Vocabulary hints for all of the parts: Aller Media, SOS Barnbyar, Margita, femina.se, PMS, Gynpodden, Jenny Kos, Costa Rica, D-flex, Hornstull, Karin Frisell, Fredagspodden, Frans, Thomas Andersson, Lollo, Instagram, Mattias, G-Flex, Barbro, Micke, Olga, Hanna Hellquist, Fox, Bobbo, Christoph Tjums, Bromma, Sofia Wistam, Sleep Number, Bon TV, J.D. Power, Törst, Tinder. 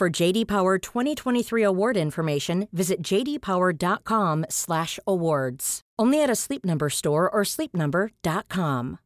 For J.D. Power 2023 award information, visit jdpower.com/awards. Only at a Sleep Number store or sleepnumber.com.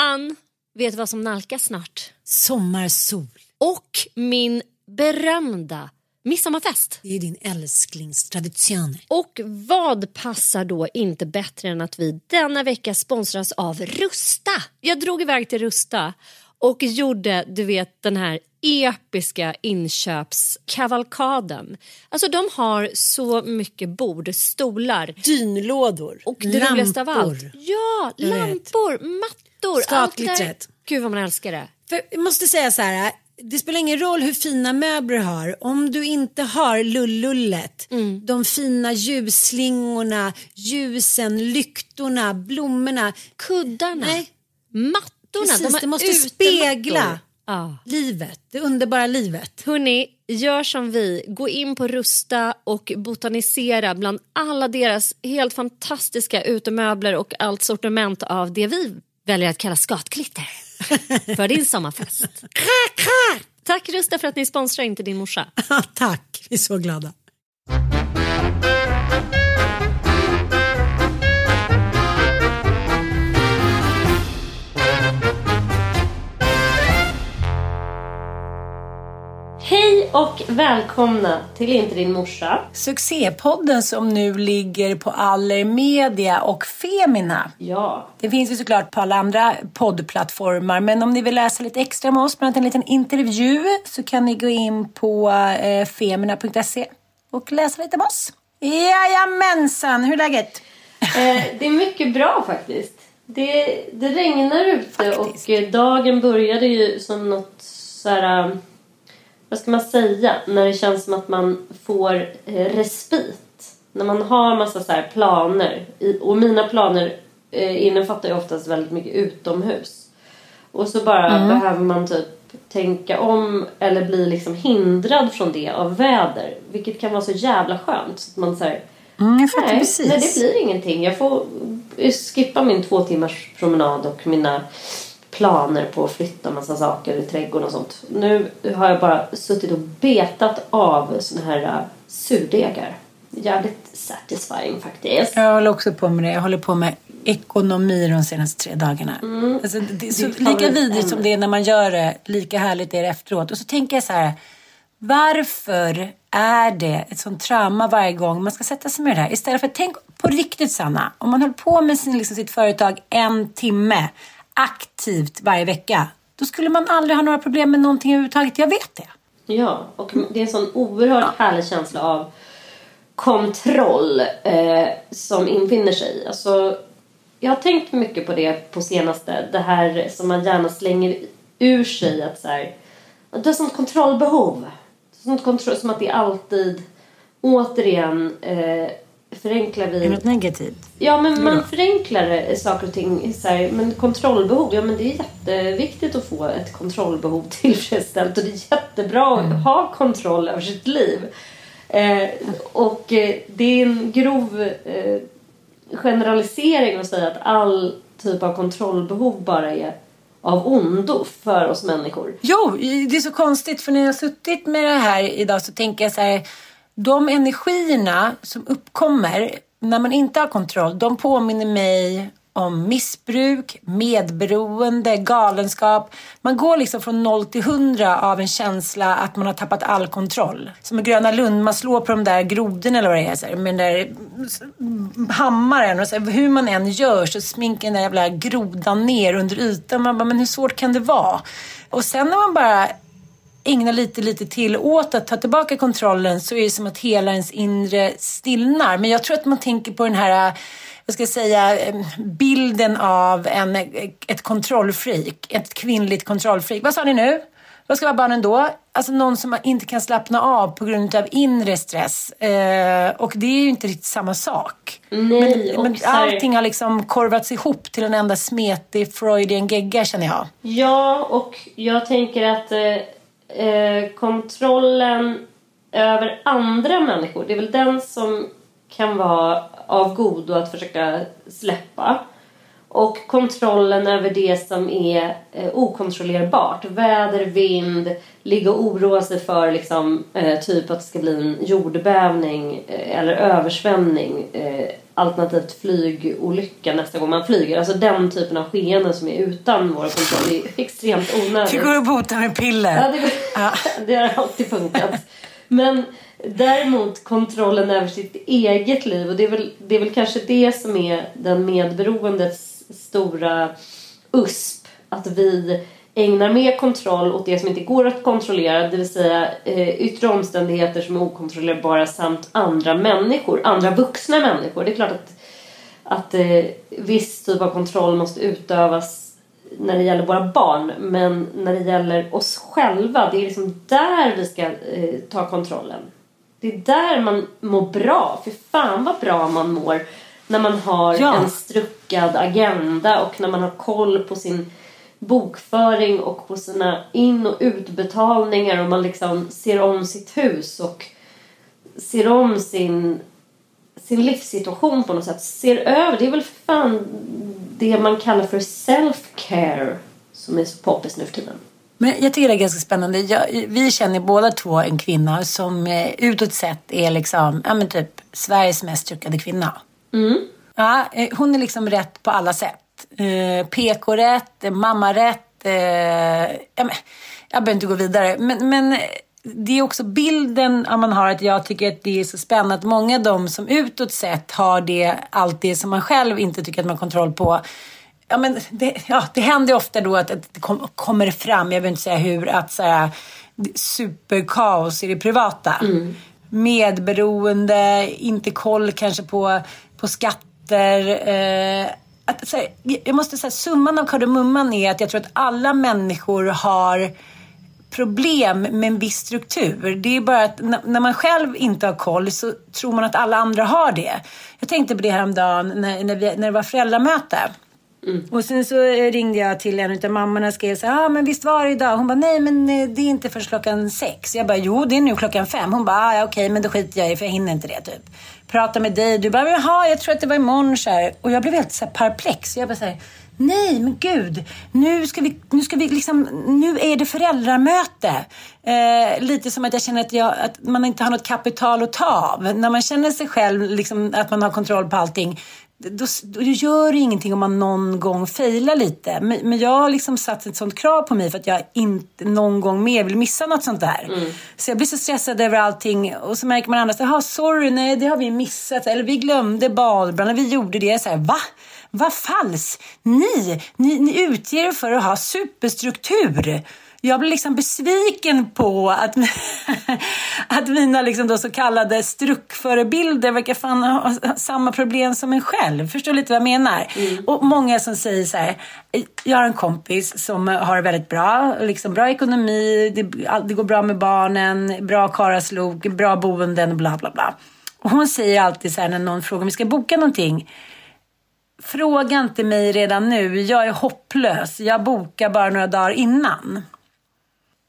Ann, vet vad som nalkas snart? Sommarsol. Och min berömda midsommarfest. Det är din älsklingstradition. Och vad passar då inte bättre än att vi denna vecka sponsras av Rusta? Jag drog iväg till Rusta och gjorde, du vet, den här episka inköpskavalkaden. Alltså de har så mycket bord, stolar, dynlådor och det roligaste av allt. Ja, lampor, mattor, allt där. Gud vad man älskar det. För jag måste säga så här, det spelar ingen roll hur fina möbler har, om du inte har lullullet, de fina ljusslingorna, ljusen, lyktorna, blommorna, kuddarna, mattorna. Precis, det måste spegla livet, det underbara livet. Hörrni, gör som vi. Gå in på Rusta och botanisera bland alla deras helt fantastiska utemöbler och allt sortiment av det vi väljer att kalla skatklitter för din sommarfest. Tack Rusta för att ni sponsrar Inte din morsa. Tack, vi är så glada. Hej och välkomna till Inte din morsa. Succépodden som nu ligger på Aller Media och Femina. Ja. Det finns ju såklart på alla andra poddplattformar. Men om ni vill läsa lite extra med oss, bland annat en liten intervju, så kan ni gå in på femina.se och läsa lite med oss. Jajamensan, hur är läget? Det är mycket bra faktiskt. Det regnar ute faktiskt. Och dagen började ju som något så här. Vad ska man säga? När det känns som att man får respit. När man har massa så här planer. Och mina planer innefattar ju oftast väldigt mycket utomhus. Och så bara behöver man typ tänka om. Eller bli liksom hindrad från det av väder. Vilket kan vara så jävla skönt. Så att man säger, nej det blir ingenting. Jag får skippa min 2 timmars promenad och mina planer på att flytta massa saker i trädgården och sånt. Nu har jag bara suttit och betat av såna här surdegar. Jävligt satisfying faktiskt. Jag håller också på med det. Jag håller på med ekonomi de senaste 3 dagarna. Alltså, det är så lika vidrigt som det är när man gör det. Lika härligt är det efteråt. Och så tänker jag så här. Varför är det ett sånt trauma varje gång man ska sätta sig med det här? Istället för att tänk på riktigt, Sanna. Om man håller på med sitt företag 1 timme aktivt varje vecka, då skulle man aldrig ha några problem med någonting överhuvudtaget. Jag vet det. Ja, och det är en sån oerhört härlig känsla av kontroll som infinner sig. Alltså, jag har tänkt mycket på det på senaste. Det här som man gärna slänger ur sig. Att så här, det är sånt kontrollbehov. Det är sånt kontroll, som att det alltid återigen förenklar vi... Är det något negativt? Ja, men man förenklar saker och ting. Så här, men kontrollbehov, ja men det är jätteviktigt att få ett kontrollbehov tillfredsställt. Och det är jättebra att ha kontroll över sitt liv. Och det är en grov generalisering att säga att all typ av kontrollbehov bara är av ondo för oss människor. Jo, det är så konstigt för när jag har suttit med det här idag så tänker jag så här... De energierna som uppkommer när man inte har kontroll, de påminner mig om missbruk, medberoende, galenskap. Man går liksom från 0 till 100 av en känsla att man har tappat all kontroll. Som i Gröna Lund, man slår på de där grodorna eller vad det är, så här, med den där hammaren. Och så här, hur man än gör så sminkar den där jävla grodan ner under ytan. Man bara, men hur svårt kan det vara? Och sen när man bara... ägna lite till åt att ta tillbaka kontrollen så är det som att hela ens inre stillnar. Men jag tror att man tänker på den här, vad ska jag säga, bilden av ett kontrollfreak, ett kvinnligt kontrollfreak. Vad sa ni nu? Vad ska vara barnen då? Alltså någon som inte kan slappna av på grund av inre stress. Och det är ju inte riktigt samma sak. Nej, men allting har liksom korvats ihop till en enda smetig freudian gegga, känner jag. Ja, och jag tänker att... kontrollen över andra människor, det är väl den som kan vara av godo att försöka släppa, och kontrollen över det som är okontrollerbart, väder, vind, ligga och oroa sig för liksom, typ att det ska bli en jordbävning eller översvämning, alternativt flygolycka nästa gång man flyger. Alltså den typen av skeenden som är utan vår kontroll är extremt onödigt. Det går att bota med piller. Ja, det har alltid funkat. Men däremot kontrollen över sitt eget liv. Och det är väl kanske det som är den medberoendets stora USP. Att vi ägnar mer kontroll åt det som inte går att kontrollera. Det vill säga yttre omständigheter som är okontrollerbara samt andra människor. Andra vuxna människor. Det är klart att viss typ av kontroll måste utövas när det gäller våra barn. Men när det gäller oss själva. Det är liksom där vi ska ta kontrollen. Det är där man mår bra. För fan vad bra man mår. När man har en struckad agenda. Och när man har koll på sin bokföring och på sina in- och utbetalningar, och man liksom ser om sitt hus och ser om sin livssituation på något sätt, ser över, det är väl för fan det man kallar för self-care som är så poppis nu för tiden. Men jag tycker det är ganska spännande. Vi känner båda två en kvinna som utåt sett är liksom, ja men typ Sveriges mest tryckade kvinna. Mm. Ja, hon är liksom rätt på alla sätt. PK-rätt, mammarätt, jag behöver inte gå vidare, men det är också bilden man har, att jag tycker att det är så spännande att många av dem som utåt sett har det, allt det som man själv inte tycker att man har kontroll på, det händer ofta då att det kommer fram, jag behöver inte säga hur, att så här, superkaos i det privata, medberoende, inte koll kanske på skatter, att, så här, jag måste säga, summan av kardemumman är att jag tror att alla människor har problem med en viss struktur. Det är bara att när man själv inte har koll så tror man att alla andra har det. Jag tänkte på det häromdagen när det var föräldramöte. Mm. Och sen så ringde jag till en av mammorna och skrev så här, men visst var det idag? Hon bara, nej men det är inte förrän 6:00. Jag bara, jo det är nu 5:00. Hon bara, ja okej, men då skiter jag i för jag hinner inte det typ. Prata med dig, du bara, jaha jag tror att det var imorgon så här. Och jag blev helt så här perplex. Jag bara så här, nej men gud, nu ska vi liksom, nu är det föräldramöte. Lite som att jag känner att man inte har något kapital att ta av. När man känner sig själv liksom, att man har kontroll på allting, då gör det ingenting om man någon gång failar lite. Men jag har liksom satt ett sånt krav på mig för att jag inte någon gång mer vill missa något sånt där. Mm. Så jag blir så stressad över allting. Och så märker man annars, jaha sorry, nej det har vi missat. Eller vi glömde badbranden, vi gjorde det. Så här, va? Vad falskt? Ni utger er för att ha superstruktur. Jag blir liksom besviken på att mina liksom då så kallade struckförebilder verkar fan ha samma problem som en själv. Förstår lite vad jag menar? Mm. Och många som säger så här, jag har en kompis som har det väldigt bra, liksom bra ekonomi, det går bra med barnen, bra karaslok, bra boenden, bla bla bla. Och hon säger alltid så här när någon frågar om vi ska boka någonting: fråga inte mig redan nu, jag är hopplös. Jag bokar bara några dagar innan.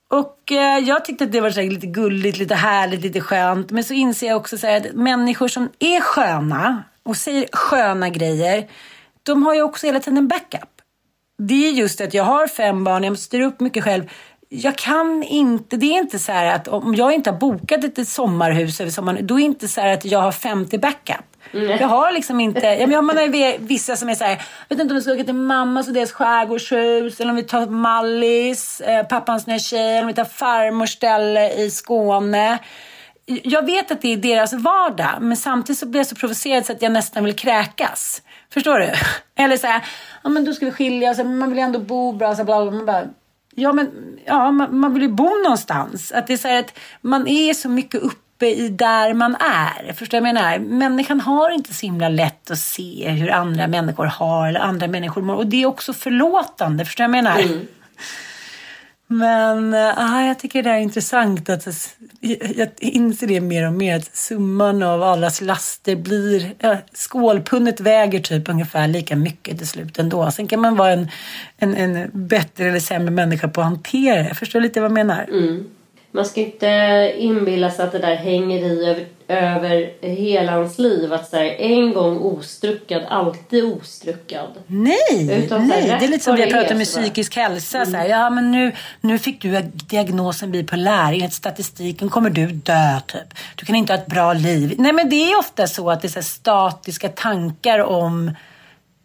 Och jag tyckte att det var så här lite gulligt, lite härligt, lite skönt. Men så inser jag också så här att människor som är sköna och säger sköna grejer, de har ju också hela tiden en backup. Det är just att jag har 5 barn, jag styr upp mycket själv. Jag kan inte, det är inte så här att om jag inte har bokat ett sommarhus över sommaren, då är det inte så här att jag har 50 backup. Mm. Jag har liksom inte, man har vissa som är så här, vet inte om vi ska åka till mammas och deras skärgårdshus, eller om vi tar Mallis, pappans nya tjej, eller om vi tar farmors ställe i Skåne. Jag vet att det är deras vardag, men samtidigt så blir jag så provocerad så att jag nästan vill kräkas. Förstår du? Eller så här, ja men då ska vi skilja oss, men man vill ändå bo bra, så bla bla bla bla. Ja, men ja, man vill ju bo någonstans. Att det är så här att man är så mycket uppe i där man är. Förstår jag menar? Människan har inte så himla lätt att se hur andra människor har eller andra människor mår. Och det är också förlåtande, förstår jag menar? Mm. Men jag tycker det är intressant att jag inser det mer och mer, att summan av allas laster blir, skålpunnet väger typ ungefär lika mycket till slut ändå. Sen kan man vara en bättre eller sämre människa på att hantera. Jag förstår lite vad jag menar. Mm. Man ska inte inbilla sig att det där hänger i över hela hans liv. Att så här, en gång ostruckad, alltid ostruckad. Nej, det är lite som vi pratar med psykisk hälsa. Mm. Så här, ja, men nu fick du diagnosen bipolär. Enligt statistiken kommer du dö typ. Du kan inte ha ett bra liv. Nej, men det är ofta så att det är så här statiska tankar om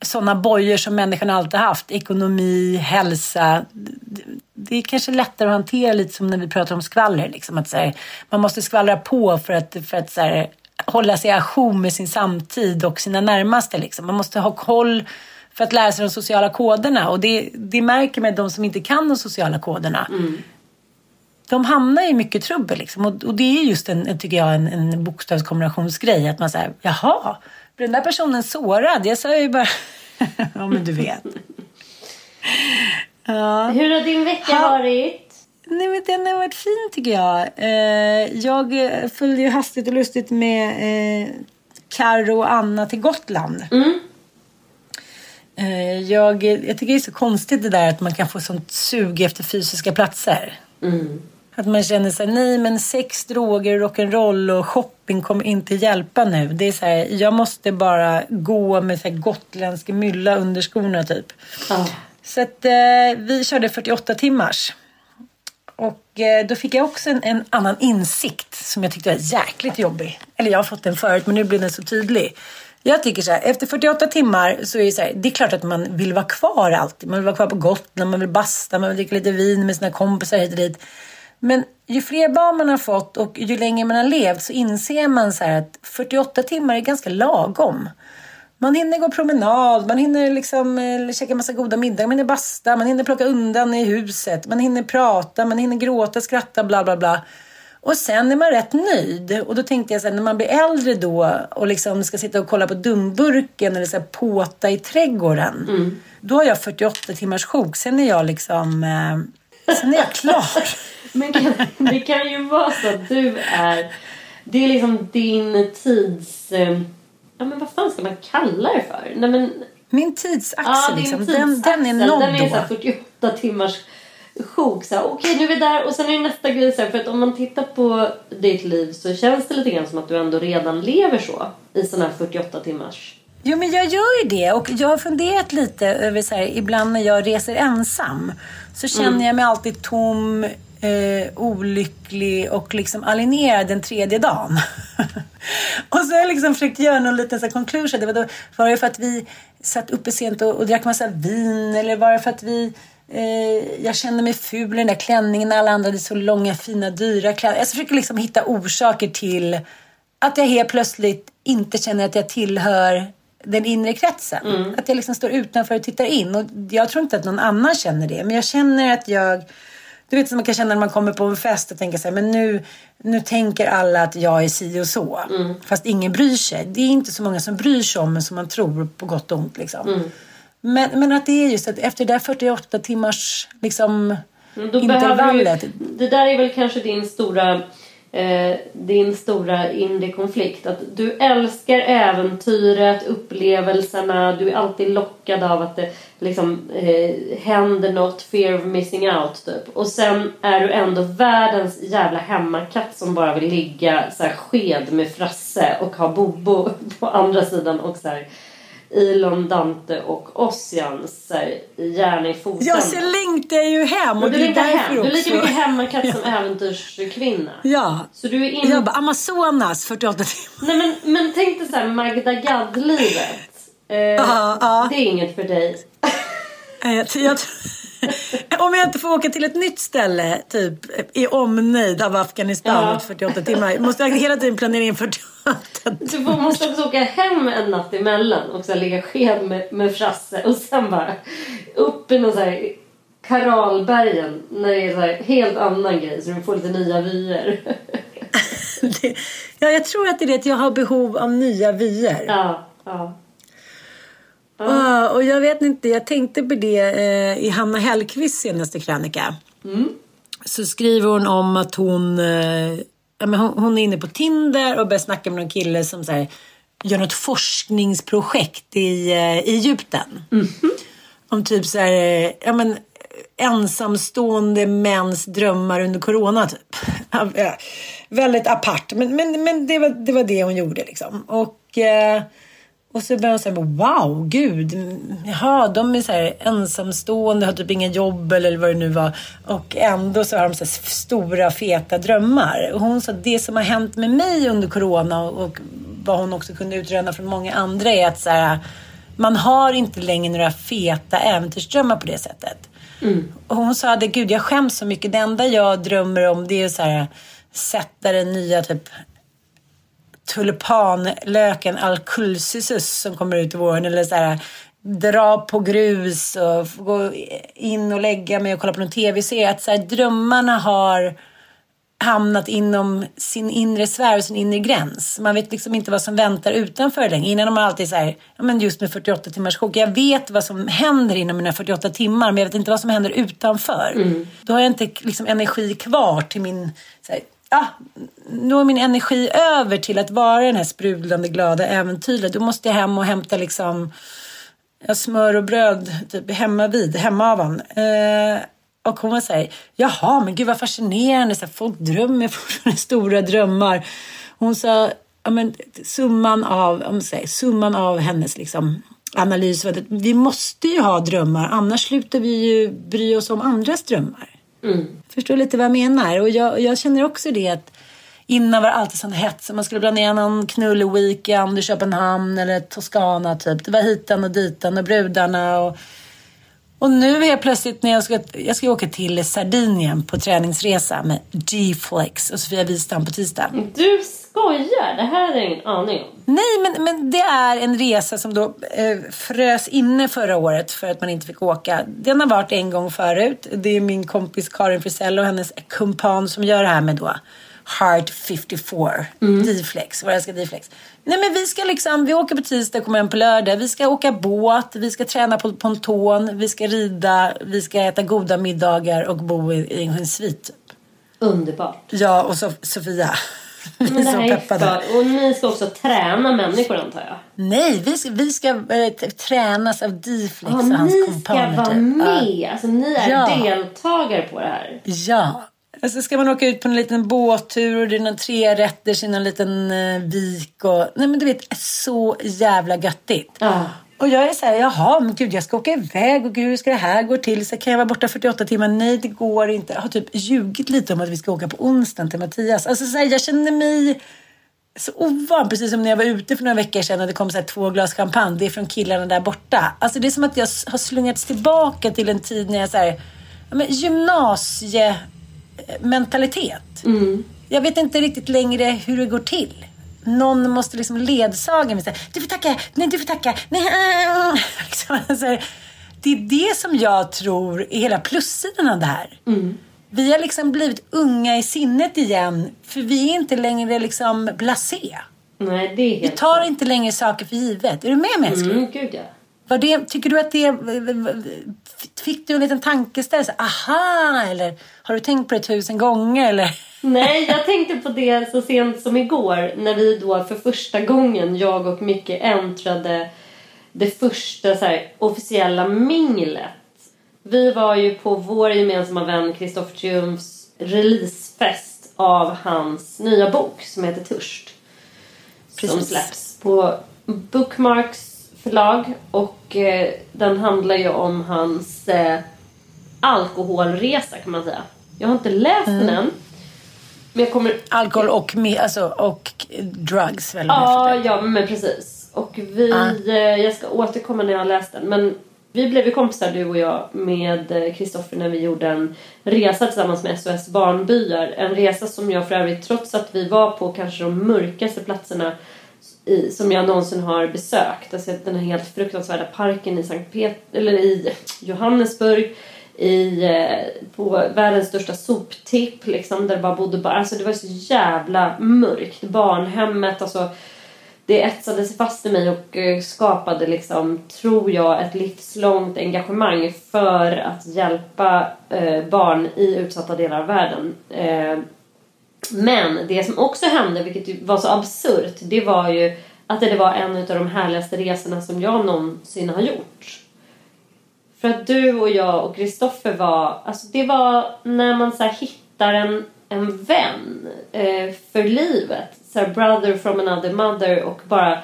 sådana bojor som människan alltid haft. Ekonomi, hälsa. Det är kanske lättare att hantera, lite som när vi pratar om skvaller. Liksom, att så här, man måste skvallra på för att så här, hålla sig ajour med sin samtid och sina närmaste. Liksom. Man måste ha koll för att lära sig de sociala koderna. Och det märker man, de som inte kan de sociala koderna. Mm. De hamnar i mycket trubbel. Liksom. Och det är just en bokstavskombinationsgrej. Att man säger, jaha, den där personen sårad. Jag sa ju bara, ja men du vet. Ja. Hur har din vecka varit? Nej, men den har varit fin tycker jag. Jag följde ju hastigt och lustigt med Karo och Anna till Gotland. Mm. Jag tycker det är så konstigt det där att man kan få sånt sug efter fysiska platser. Mm. Att man känner sig, nej men sex, droger, rock'n'roll och shopping kommer inte hjälpa nu. Det är så här, jag måste bara gå med så här gotländsk mylla under skorna typ. Ja. Så att vi körde 48 timmars. Och då fick jag också en annan insikt som jag tyckte var jäkligt jobbig. Eller jag har fått den förut, men nu blir den så tydlig. Jag tycker så här, efter 48 timmar så är det så här, det är klart att man vill vara kvar alltid. Man vill vara kvar på Gotland, man vill basta, man vill dricka lite vin med sina kompisar hit och dit. Men ju fler barn man har fått och ju längre man har levt så inser man så här att 48 timmar är ganska lagom. Man hinner gå promenad, man hinner liksom käka massa goda middagar, man hinner basta, man hinner plocka undan i huset, man hinner prata, man hinner gråta, skratta, bla bla bla. Och sen är man rätt nöjd. Och då tänkte jag så här, när man blir äldre då och liksom ska sitta och kolla på dumburken eller så här påta i trädgården. Mm. Då har jag 48 timmars sjok, sen är jag liksom... Sen är jag klar. Men det kan ju vara så att du är... Det är liksom din tids... Ja, men vad fan ska man kalla det för? Nej, men, min tidsaxel, ja, liksom. Den är nådd då. Den är så här 48 timmars sjok. Okej, nu är vi där. Och sen är nästa grej så här, för att om man tittar på ditt liv så känns det lite grann som att du ändå redan lever så. I sån här 48 timmars... Jo, men jag gör ju det. Och jag har funderat lite över så här, ibland när jag reser ensam så känner jag mig alltid tom, olycklig och liksom alienerad den 3:e dagen. Och så har jag liksom försökt göra någon liten så här conclusion. Var det för att vi satt uppe sent och drack massa vin? Eller var det för att jag kände mig ful i den där klänningen när alla andra hade så långa, fina, dyra kläder? Jag försöker liksom hitta orsaker till att jag helt plötsligt inte känner att jag tillhör den inre kretsen. Mm. Att jag liksom står utanför och tittar in. Och jag tror inte att någon annan känner det. Men jag känner att jag... Du vet som man kan känna när man kommer på en fest och tänker så här, men nu tänker alla att jag är si och så. Mm. Fast ingen bryr sig. Det är inte så många som bryr sig om, men som man tror på gott och ont liksom. Mm. Men att det är just att efter det där 48 timmars liksom, intervallet. Det där är väl kanske din stora... din stora inre konflikt. Att du älskar äventyret, upplevelserna. Du är alltid lockad av att det liksom händer något. Fear of missing out typ. Och sen är du ändå världens jävla hemmakatt som bara vill ligga så här, sked med Frasse och ha Bobbo på andra sidan och så här, Ilon, Dante och Ossians gärna i foten. Ja, så längtar jag ju hem. Och du är hem. Du är lika mycket hemmakatt som äventyrskvinna. Ja. Så du är in... Jag bara, Amazonas, 48 timmar. Nej, men tänk dig så här, Magda Gad-livet. Det är inget för dig. Om jag inte får åka till ett nytt ställe, typ i omnejd av Afghanistan åt 48 timmar, måste jag hela tiden planera in 48 timmar. Du måste också åka hem en natt emellan och så ligga sked med Frasse och sen bara upp i någon så här Karalbergen när det är så här helt annan grej så du får lite nya vyer. Ja, jag tror att det är det att jag har behov av nya vyer. Ja. Och jag vet inte, jag tänkte på det i Hanna Hellquist senaste krönika. Så skriver hon om att hon är inne på Tinder och börjar snacka med någon kille som så här, gör något forskningsprojekt i Egypten. Om typ så här, ensamstående mäns drömmar under corona typ. Väldigt apart, men det var det hon gjorde liksom. Och så började jag säga, wow, gud, jaha, de är så här ensamstående, har typ inga jobb eller vad det nu var. Och ändå så har de så här stora, feta drömmar. Och hon sa, det som har hänt med mig under corona och vad hon också kunde utröna från många andra är att så här, man har inte längre några feta äventyrsdrömmar på det sättet. Och hon sa, gud, jag skäms så mycket. Det enda jag drömmer om det är så här, sätta den nya typ... tulipanlöken alkulsisus som kommer ut i våren eller så här, dra på grus och gå in och lägga mig och kolla på någon tv och se att så här, drömmarna har hamnat inom sin inre sfär och sin inre gräns. Man vet liksom inte vad som väntar utanför längre. Innan de alltid så här, just med 48 timmars chock. Jag vet vad som händer inom mina 48 timmar men jag vet inte vad som händer utanför. Då har jag inte liksom energi kvar till min så här, nu är min energi över till att vara den här sprudlande glada äventyret. Då måste jag hem och hämta liksom smör och bröd typ hemmavan. Och hon var så här, jaha, men gud vad fascinerande så här, folk drömmer fortfarande stora drömmar. Hon sa, summan av hennes liksom analys var att vi måste ju ha drömmar annars slutar vi ju bry oss om andras drömmar. Förstår lite vad jag menar. Och jag känner också det att innan var det alltid sån hets. Man skulle blanda ner någon knullweekend i Köpenhamn eller Toscana typ. Det var hitan och ditan och brudarna. Och nu är plötsligt när jag ska åka till Sardinien på träningsresa med G-Flex och Sofia Wistam på tisdag. Du skojar, det här är ingen aning om. Nej, men det är en resa som då frös inne förra året för att man inte fick åka. Den har varit en gång förut. Det är min kompis Karin Frisell och hennes kumpan som gör det här med då Heart 54, D-flex, vad jag ska D-flex. Nej, men vi ska liksom, vi åker på tisdag, kommer hem på lördag. Vi ska åka båt, vi ska träna på ponton, vi ska rida, vi ska äta goda middagar och bo i en svit. Underbart. Ja, och så Sofia. Men det här är och ni ska också träna människor antar jag. Nej, vi ska tränas av D-flex och hans kompaner. Ni ska vara med, alltså ni är deltagare på det här. Ja. Alltså ska man åka ut på en liten båttur och det är några 3 rätter i någon liten vik och... Nej men du vet, så jävla göttigt. Och jag är så här, jaha men gud jag ska åka iväg och gud hur ska det här gå till? Så kan jag vara borta 48 timmar? Nej det går inte. Jag har typ ljugit lite om att vi ska åka på onsdagen till Mattias. Alltså så här, jag känner mig så ovan. Precis som när jag var ute för några veckor sedan och det kom så här 2 glas champagne. Det är från killarna där borta. Alltså det är som att jag har slungats tillbaka till en tid när jag så här, gymnasiementalitet. Jag vet inte riktigt längre hur det går till. Någon måste liksom ledsaga mig. Du får tacka, nej du får tacka nej. Det är det som jag tror är hela plussidan av det här. Vi har liksom blivit unga i sinnet igen. För vi är inte längre liksom blasé. Nej, det är helt vi tar inte längre saker för givet. Är du med mänsklig? Gud ja. Var det, tycker du att det fick du en liten tankeställelse? Aha, eller har du tänkt på det 1000 gånger? Eller? Nej, jag tänkte på det så sent som igår. När vi då för första gången, jag och Micke, äntrade det första så här, officiella minglet. Vi var ju på vår gemensamma vän Christoph Tjums releasefest av hans nya bok som heter Törst. Precis. Som släpps på Bookmarks förlag. Och den handlar ju om hans alkoholresa, kan man säga. Jag har inte läst den än. Men jag kommer... Alkohol och, alltså, och drugs. Ja, men precis. Och vi, jag ska återkomma när jag har läst den. Men vi blev ju kompisar, du och jag, med Kristoffer när vi gjorde en resa tillsammans med SOS Barnbyar. En resa som jag för övrigt, trots att vi var på kanske de mörkaste platserna som jag någonsin har besökt. Alltså den här helt fruktansvärda parken i eller i Johannesburg. På världens största soptipp liksom, där det bara bodde barn. Alltså det var så jävla mörkt. Barnhemmet, alltså det etsade sig fast i mig och skapade liksom, tror jag, ett livslångt engagemang för att hjälpa barn i utsatta delar av världen. Men det som också hände, vilket var så absurt, det var ju att det var en av de härligaste resorna som jag någonsin har gjort. För att du och jag och Kristoffer var... Alltså det var när man så här hittar en vän för livet. Så här brother from another mother. Och bara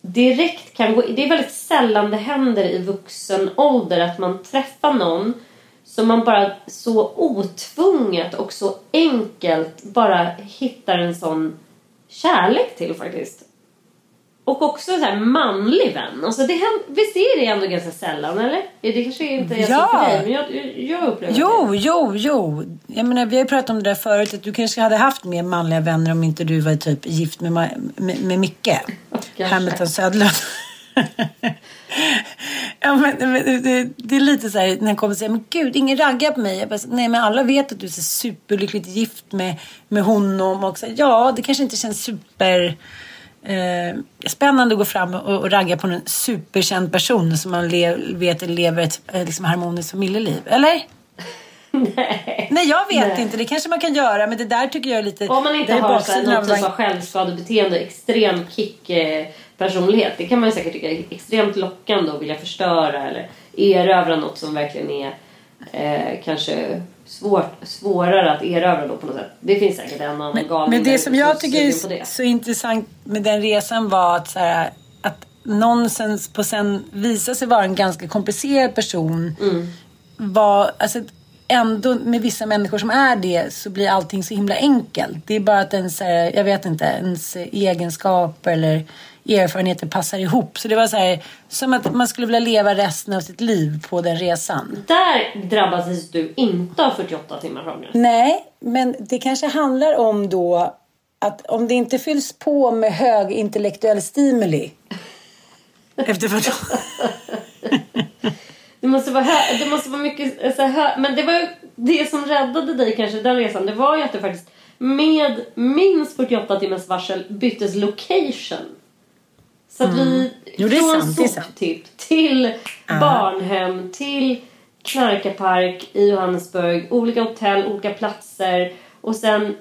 direkt kan gå... Det är väldigt sällan det händer i vuxen ålder att man träffar någon som man bara så otvunget och så enkelt bara hittar en sån kärlek till faktiskt. Och också så här manlig vän. Alltså det vi ser det ändå ganska sällan, eller? Det kanske inte är så för dig, men jag upplever det. Jo. Jag menar, vi har ju pratat om det där förut. Att du kanske hade haft mer manliga vänner om inte du var typ gift med Micke. Hamilton Södlund. Ja, men det är lite så här, när han kommer och säger, men gud, ingen raggar på mig. Jag bara, nej, men alla vet att du är så superlyckligt gift med honom. Och så här, ja, det kanske inte känns super... spännande att gå fram och ragga på en superkänd person som man vet lever ett liksom harmoniskt familjeliv, eller? Nej, jag vet inte. Det kanske man kan göra, men det där tycker jag är lite... Om man inte har så någon typ av självskadebeteende, extrem kick-personlighet, det kan man ju säkert tycka är extremt lockande att vilja förstöra eller erövra något som verkligen är kanske... svårare att erövra då på något sätt. Det finns säkert en annan galning. Men det som jag tycker är så intressant med den resan var att, så här, att nonsens på sen visade sig vara en ganska komplicerad person. Var, alltså, ändå med vissa människor som är det, så blir allting så himla enkelt. Det är bara att ens, jag vet inte, ens egenskap eller erfarenheter passar ihop. Så det var så här, som att man skulle vilja leva resten av sitt liv på den resan. Där drabbades du inte av 48 timmar från nu. Nej, men det kanske handlar om då att om det inte fylls på med hög intellektuell stimuli efter 48. Det måste vara mycket så här, men det var ju det som räddade dig kanske den resan. Det var ju att du faktiskt med minst 48 timmars varsel byttes location. Så att vi från soptipp till barnhem, till knarkapark i Johannesburg, olika hotell, olika platser och sen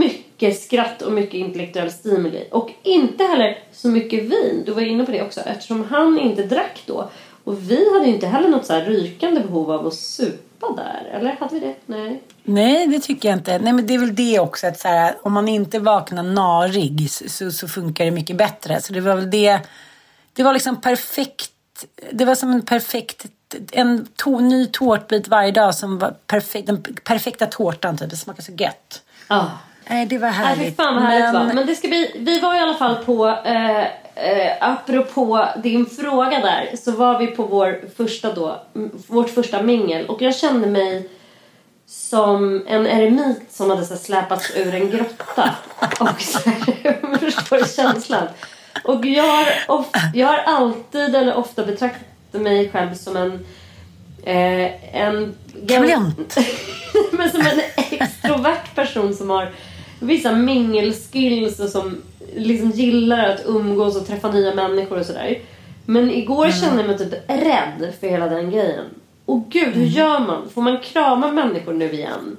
mycket skratt och mycket intellektuell stimuli. Och inte heller så mycket vin, du var inne på det också, eftersom han inte drack då. Och vi hade ju inte heller något så här rykande behov av att supa där. Eller hade vi det? Nej, det tycker jag inte. Nej, men det är väl det också. Att så här, om man inte vaknar narig så funkar det mycket bättre. Så det var väl det. Det var liksom perfekt. Det var som en perfekt... ny tårtbit varje dag som var perfekt. Den perfekta tårtan typ. Det smakade så gött. Ja. Nej, det var härligt. Nej, fan vad härligt var. Men det ska bli... Vi var i alla fall på... apropå din fråga där, så var vi på vårt första mingel, och jag kände mig som en eremit som hade så släpats ur en grotta och så här, förstår känslan. Och jag har alltid eller ofta betraktat mig själv som en men som en extrovert person som har vissa mingelskills och som liksom gillar att umgås och träffa nya människor och sådär. Men igår kände jag mig typ rädd för hela den grejen. Och gud, hur gör man? Får man krama människor nu igen?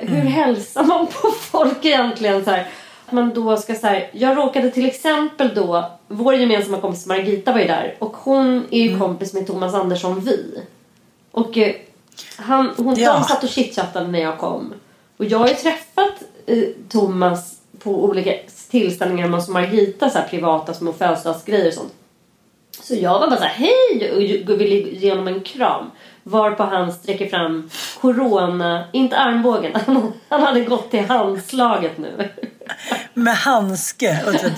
Hur hälsar man på folk egentligen så här? Man då ska säga, jag råkade till exempel då, vår gemensamma kompis Margita var ju där. Och hon är ju kompis med Thomas Andersson Vi. Och de satt och chitchattade när jag kom. Och jag har ju träffat Thomas på olika tillställningar med Margita, så här privata små födelsedagsgrejer och sånt. Så jag var bara så här, hej, och ville ge honom en kram. Varpå han sträcker fram corona, inte armbågen. Han hade gått till handslaget nu. Med handske och typ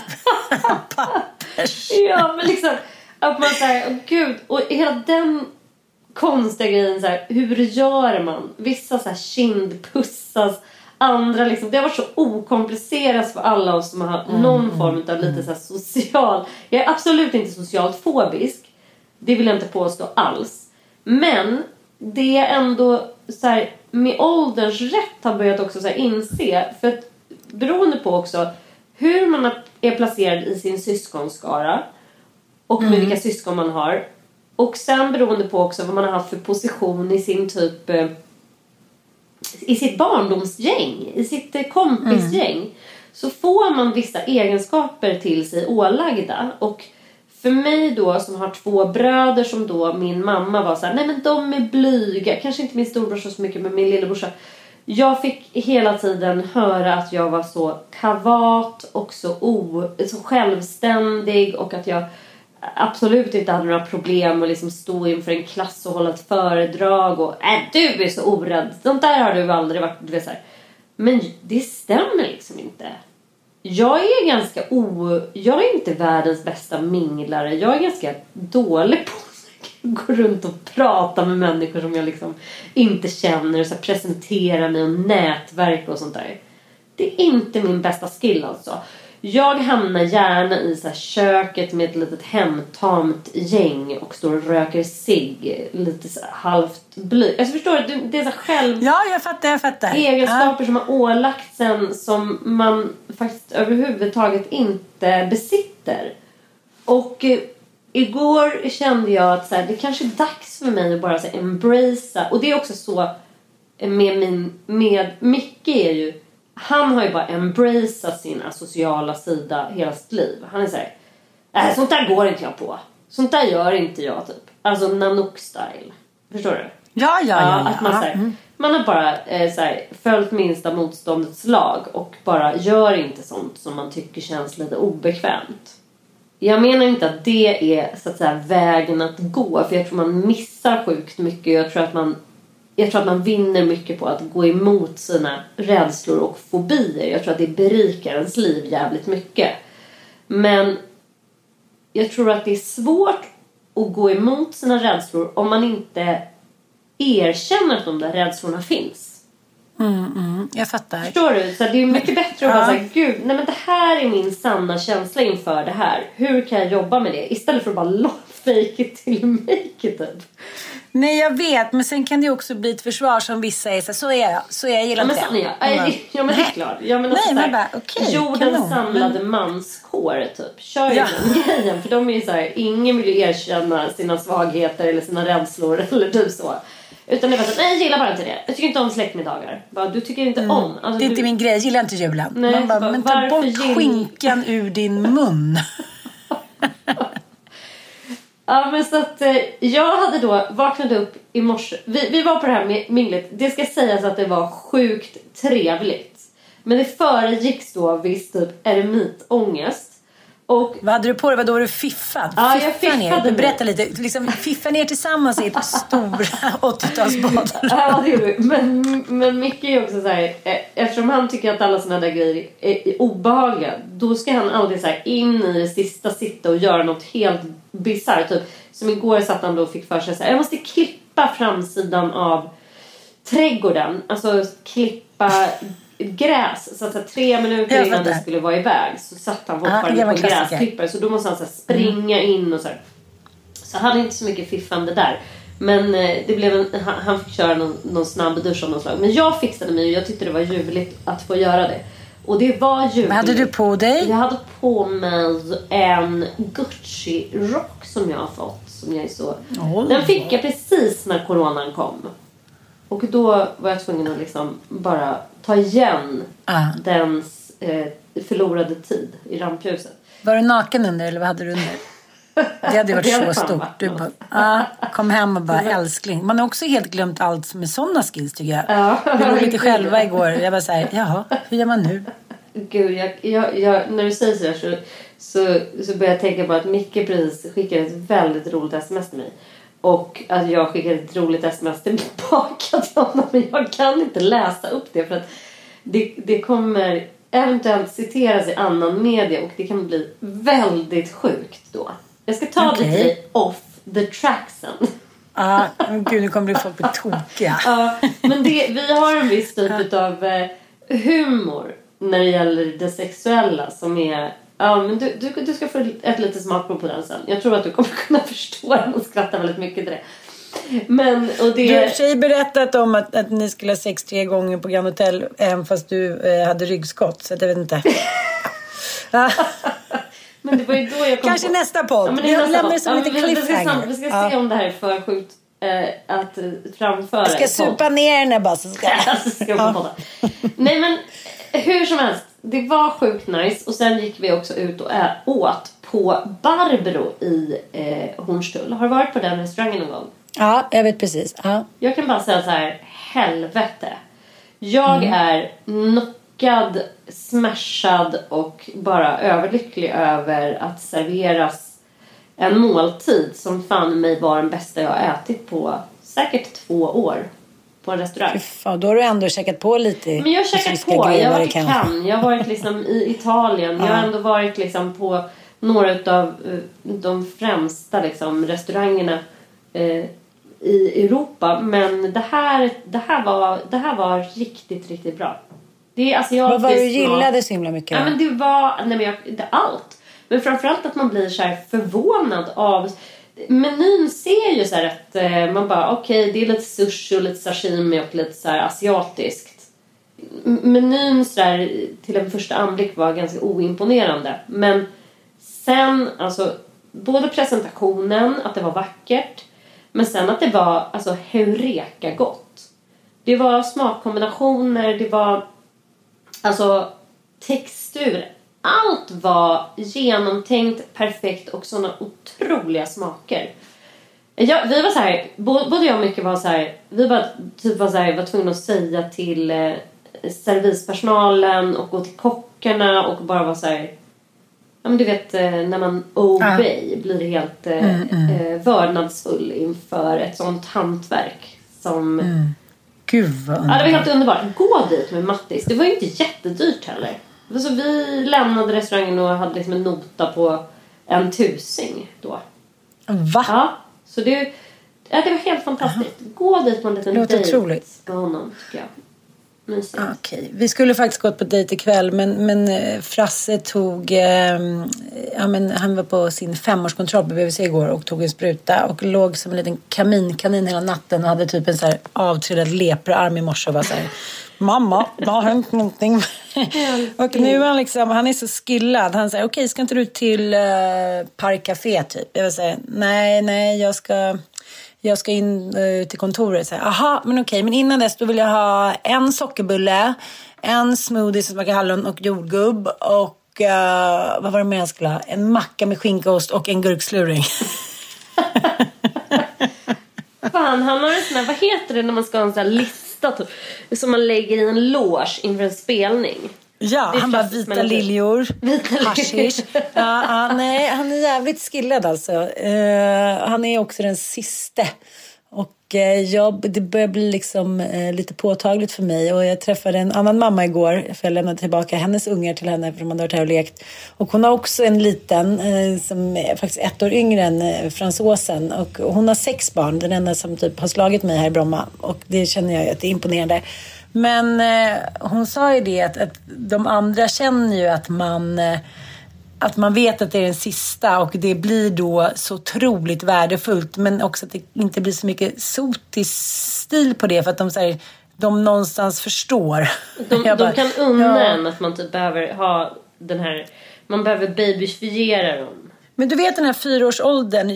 pappers. Ja, men liksom att man säger, gud, och hela den konstiga grejen så här, hur gör man? Vissa så här kindpussas, andra liksom, det har varit så okomplicerat för alla oss som har någon form av lite så här social. Jag är absolut inte socialt fobisk. Det vill jag inte påstå alls. Men det är ändå så här, med ålderns rätt har börjat också så här inse, för att beroende på också hur man är placerad i sin syskonskara och med vilka syskon man har, och sen beroende på också vad man har haft för position i sin typ, i sitt barndomsgäng, i sitt kompisgäng, så får man vissa egenskaper till sig ålagda. Och för mig då som har två bröder, som då min mamma var så här, nej men de är blyga, kanske inte min storbrorsa så mycket men min lillebrorsa. Jag fick hela tiden höra att jag var så kavat och så självständig, och att jag absolut inte hade några problem att liksom stå inför en klass och hålla ett föredrag och du är så orädd, sånt där har du aldrig varit, du vet så här. Men det stämmer liksom inte. Jag är inte världens bästa minglare. Jag är ganska dålig på att gå runt och prata med människor som jag liksom inte känner, och så presentera mig och nätverka och sånt där. Det är inte min bästa skill alltså. Jag hamnar gärna i så här köket med ett litet hemtamt gäng och står och röker cigg lite så halvt bly. Alltså förstår du, det är så själv. Ja, jag fattar. Egenskaper som har ålagt sen, som man faktiskt överhuvudtaget inte besitter. Och igår kände jag att så här, det kanske är dags för mig att bara så här embracea. Och det är också så med Micke är ju, han har ju bara embraceat sin sociala sida hela sitt liv. Han är såhär, sånt där går inte jag på. Sånt där gör inte jag typ. Alltså Nanook-style. Förstår du? Ja. Att man, såhär, man har bara såhär, följt minsta motståndets lag. Och bara gör inte sånt som man tycker känns lite obekvämt. Jag menar inte att det är så att säga vägen att gå. För jag tror man missar sjukt mycket. Jag tror att man vinner mycket på att gå emot sina rädslor och fobier. Jag tror att det berikar ens liv jävligt mycket. Men jag tror att det är svårt att gå emot sina rädslor om man inte erkänner att de där rädslorna finns. Jag fattar. Förstår du? Så det är mycket bättre att vara så här, gud, nej men det här är min sanna känsla inför det här. Hur kan jag jobba med det? Istället för att bara fake it till make it typ. Nej, jag vet, men sen kan det också bli ett försvar som vissa är så är jag gillar inte det. Ja, men det är klart. Jag menar nej, men bara, okay, jordens samlade manskår typ. Kör den grejen, för de är ju så här, ingen vill ju erkänna sina svagheter eller sina rädslor eller typ så. Utan det var så att, nej, jag gillar bara inte det. Jag tycker inte om släktmiddagar. Bara, du tycker inte om. Alltså, det är inte min grej, jag gillar inte julen. Nej, man bara, men ta bort skinkan ur din mun. Ja, men så att jag hade då vaknat upp i morse. Vi var på det här minglet. Det ska sägas att det var sjukt trevligt. Men det föregicks då visst typ eremitångest. Och vad hade du på dig? Vad då var du fiffad? Ja, jag fiffade. Berätta lite. Liksom, fiffa ner tillsammans i ett stora 80-talsbad. Ja, det gjorde vi. Men Micke är också så här, eftersom han tycker att alla sådana där grejer är obehagliga, då ska han aldrig så här in i det sista sitta och göra något helt bizarrt. Typ. Som igår satt han då och fick för sig så här, jag måste klippa framsidan av trädgården. Alltså klippa gräs, så att så 3 minuter innan det skulle vara iväg så satt han fortfarande på gräsklippare, så då måste han så här springa in och så här. Så han hade inte så mycket fiffande där, men det blev han fick köra någon snabb dusch av något slag, men jag fixade mig och jag tyckte det var ljuvligt att få göra det, och det var ljuvligt. Vad hade du på dig? Jag hade på mig en Gucci-rock som jag har fått, som jag är så den fick jag precis när coronan kom. Och då var jag tvungen att liksom bara ta igen dens förlorade tid i rampljuset. Var du naken under eller vad hade du under? Det hade varit så stort. Du bara, kom hem och bara älskling. Man har också helt glömt allt med sådana skills tycker jag. Vi var lite själva igår. Jag bara såhär, jaha, hur gör man nu? Gud, jag, när du säger sådär så börjar jag tänka på att Micke precis skickade ett väldigt roligt sms till mig. Och att jag skickade ett roligt sms tillbaka till honom. Men jag kan inte läsa upp det för att det kommer eventuellt citeras i annan media och det kan bli väldigt sjukt då. Jag ska ta lite off the track sen. Ja, gud nu kommer det folk bli tokiga. Ja, men vi har en viss typ av humor när det gäller det sexuella som är... Ja, men du ska få ett litet smakprov på den sen. Jag tror att du kommer kunna förstå den och skratta väldigt mycket till det. Men, och det... Du har i och för sig berättat om att ni skulle ha sex 3 gånger på Grand Hotel även fast du hade ryggskott, så jag vet inte. Men det var ju då jag kom. Kanske på... nästa podd. Ja, men det jag lämnar det som lite cliffhanger. Vi ska se om det här är för sjukt att framföra. Jag ska supa ner den här bara så ska jag. Nej, men hur som helst. Det var sjukt nice. Och sen gick vi också ut och åt på Barbro i Hornstull. Har du varit på den restaurangen någon gång? Ja, jag vet precis. Ja. Jag kan bara säga så här, helvete. Jag är knockad, smashad och bara överlycklig över att serveras en måltid som fan mig var den bästa jag ätit på säkert 2 år. På en restaurang. Fan, då har du ändå checkat på lite. Men jag har checkat på. Jag har varit i Cannes. Jag har varit liksom i Italien. Jag har ändå varit liksom på några av de främsta liksom restaurangerna i Europa. Men det här var riktigt, riktigt bra. Det är asiatiskt. Vad var du gillade så himla mycket? Ja, men det var... Nej, men det allt. Men framförallt att man blir så här förvånad av... Menyn ser ju så här att man bara okej, det är lite sushi och lite sashimi och lite så här asiatiskt. Menyn så här till en första anblick var ganska oimponerande. Men sen alltså både presentationen, att det var vackert, men sen att det var alltså heureka gott. Det var smakkombinationer, det var alltså textur. Allt var genomtänkt, perfekt och såna otroliga smaker. Vi var så här, både jag och Micke var så här, vi bara typ var så här, var tvungna att säga till servispersonalen och gå till kockarna och bara vara så här, ja men du vet när man obey blir helt vördnadsfull inför ett sånt hantverk som gud vad underbart. Ja, det var helt underbart. Gå dit med Mattis. Det var ju inte jättedyrt heller. Så vi lämnade restaurangen och hade liksom en nota på 1 000 då. Va? Ja, så det var helt fantastiskt. Aha. Gå dit på en liten dejt med honom, tycker jag. Mysigt. Okej, vi skulle faktiskt gått på dejt ikväll. Men Frasse tog... han var på sin 5-årskontroll på BVC igår och tog en spruta. Och låg som en liten kanin hela natten och hade typ en så här avtredad leprarm i morse och var så här... Mamma, det har hänt någonting. Och nu är han liksom, han är så skillad. Han säger, okej, ska inte du till Parkcafé typ? Jag vill säga, nej, jag ska in till kontoret. Så här, aha, men okej, men innan dess då vill jag ha 1 sockerbulle, 1 smoothie som smakar hallon och jordgubb och vad var det mer jag skulle ha? 1 macka med skinkaost och 1 gurksluring. Fan, han har en sån här, vad heter det när man ska ha en sån här list? Som man lägger i en loge inför en spelning. Ja, han bara vita liljor. Hashish. Nej, han är jävligt skillad alltså. Han är också den sista. Och det börjar bli liksom lite påtagligt för mig. Och jag träffade en annan mamma igår. För jag lämnade tillbaka hennes ungar till henne. För de hade varit här och lekt. Och hon har också en liten som är faktiskt 1 år yngre än fransåsen. Och hon har 6 barn. Den enda som typ har slagit mig här i Bromma. Och det känner jag att det är imponerande. Men hon sa ju det att de andra känner ju att man... Att man vet att det är den sista och det blir då så otroligt värdefullt. Men också att det inte blir så mycket sotisk stil på det. För att de någonstans förstår. De kan unna en att man typ behöver ha den här... Man behöver babyfiera dem. Men du vet den här 4-årsåldern,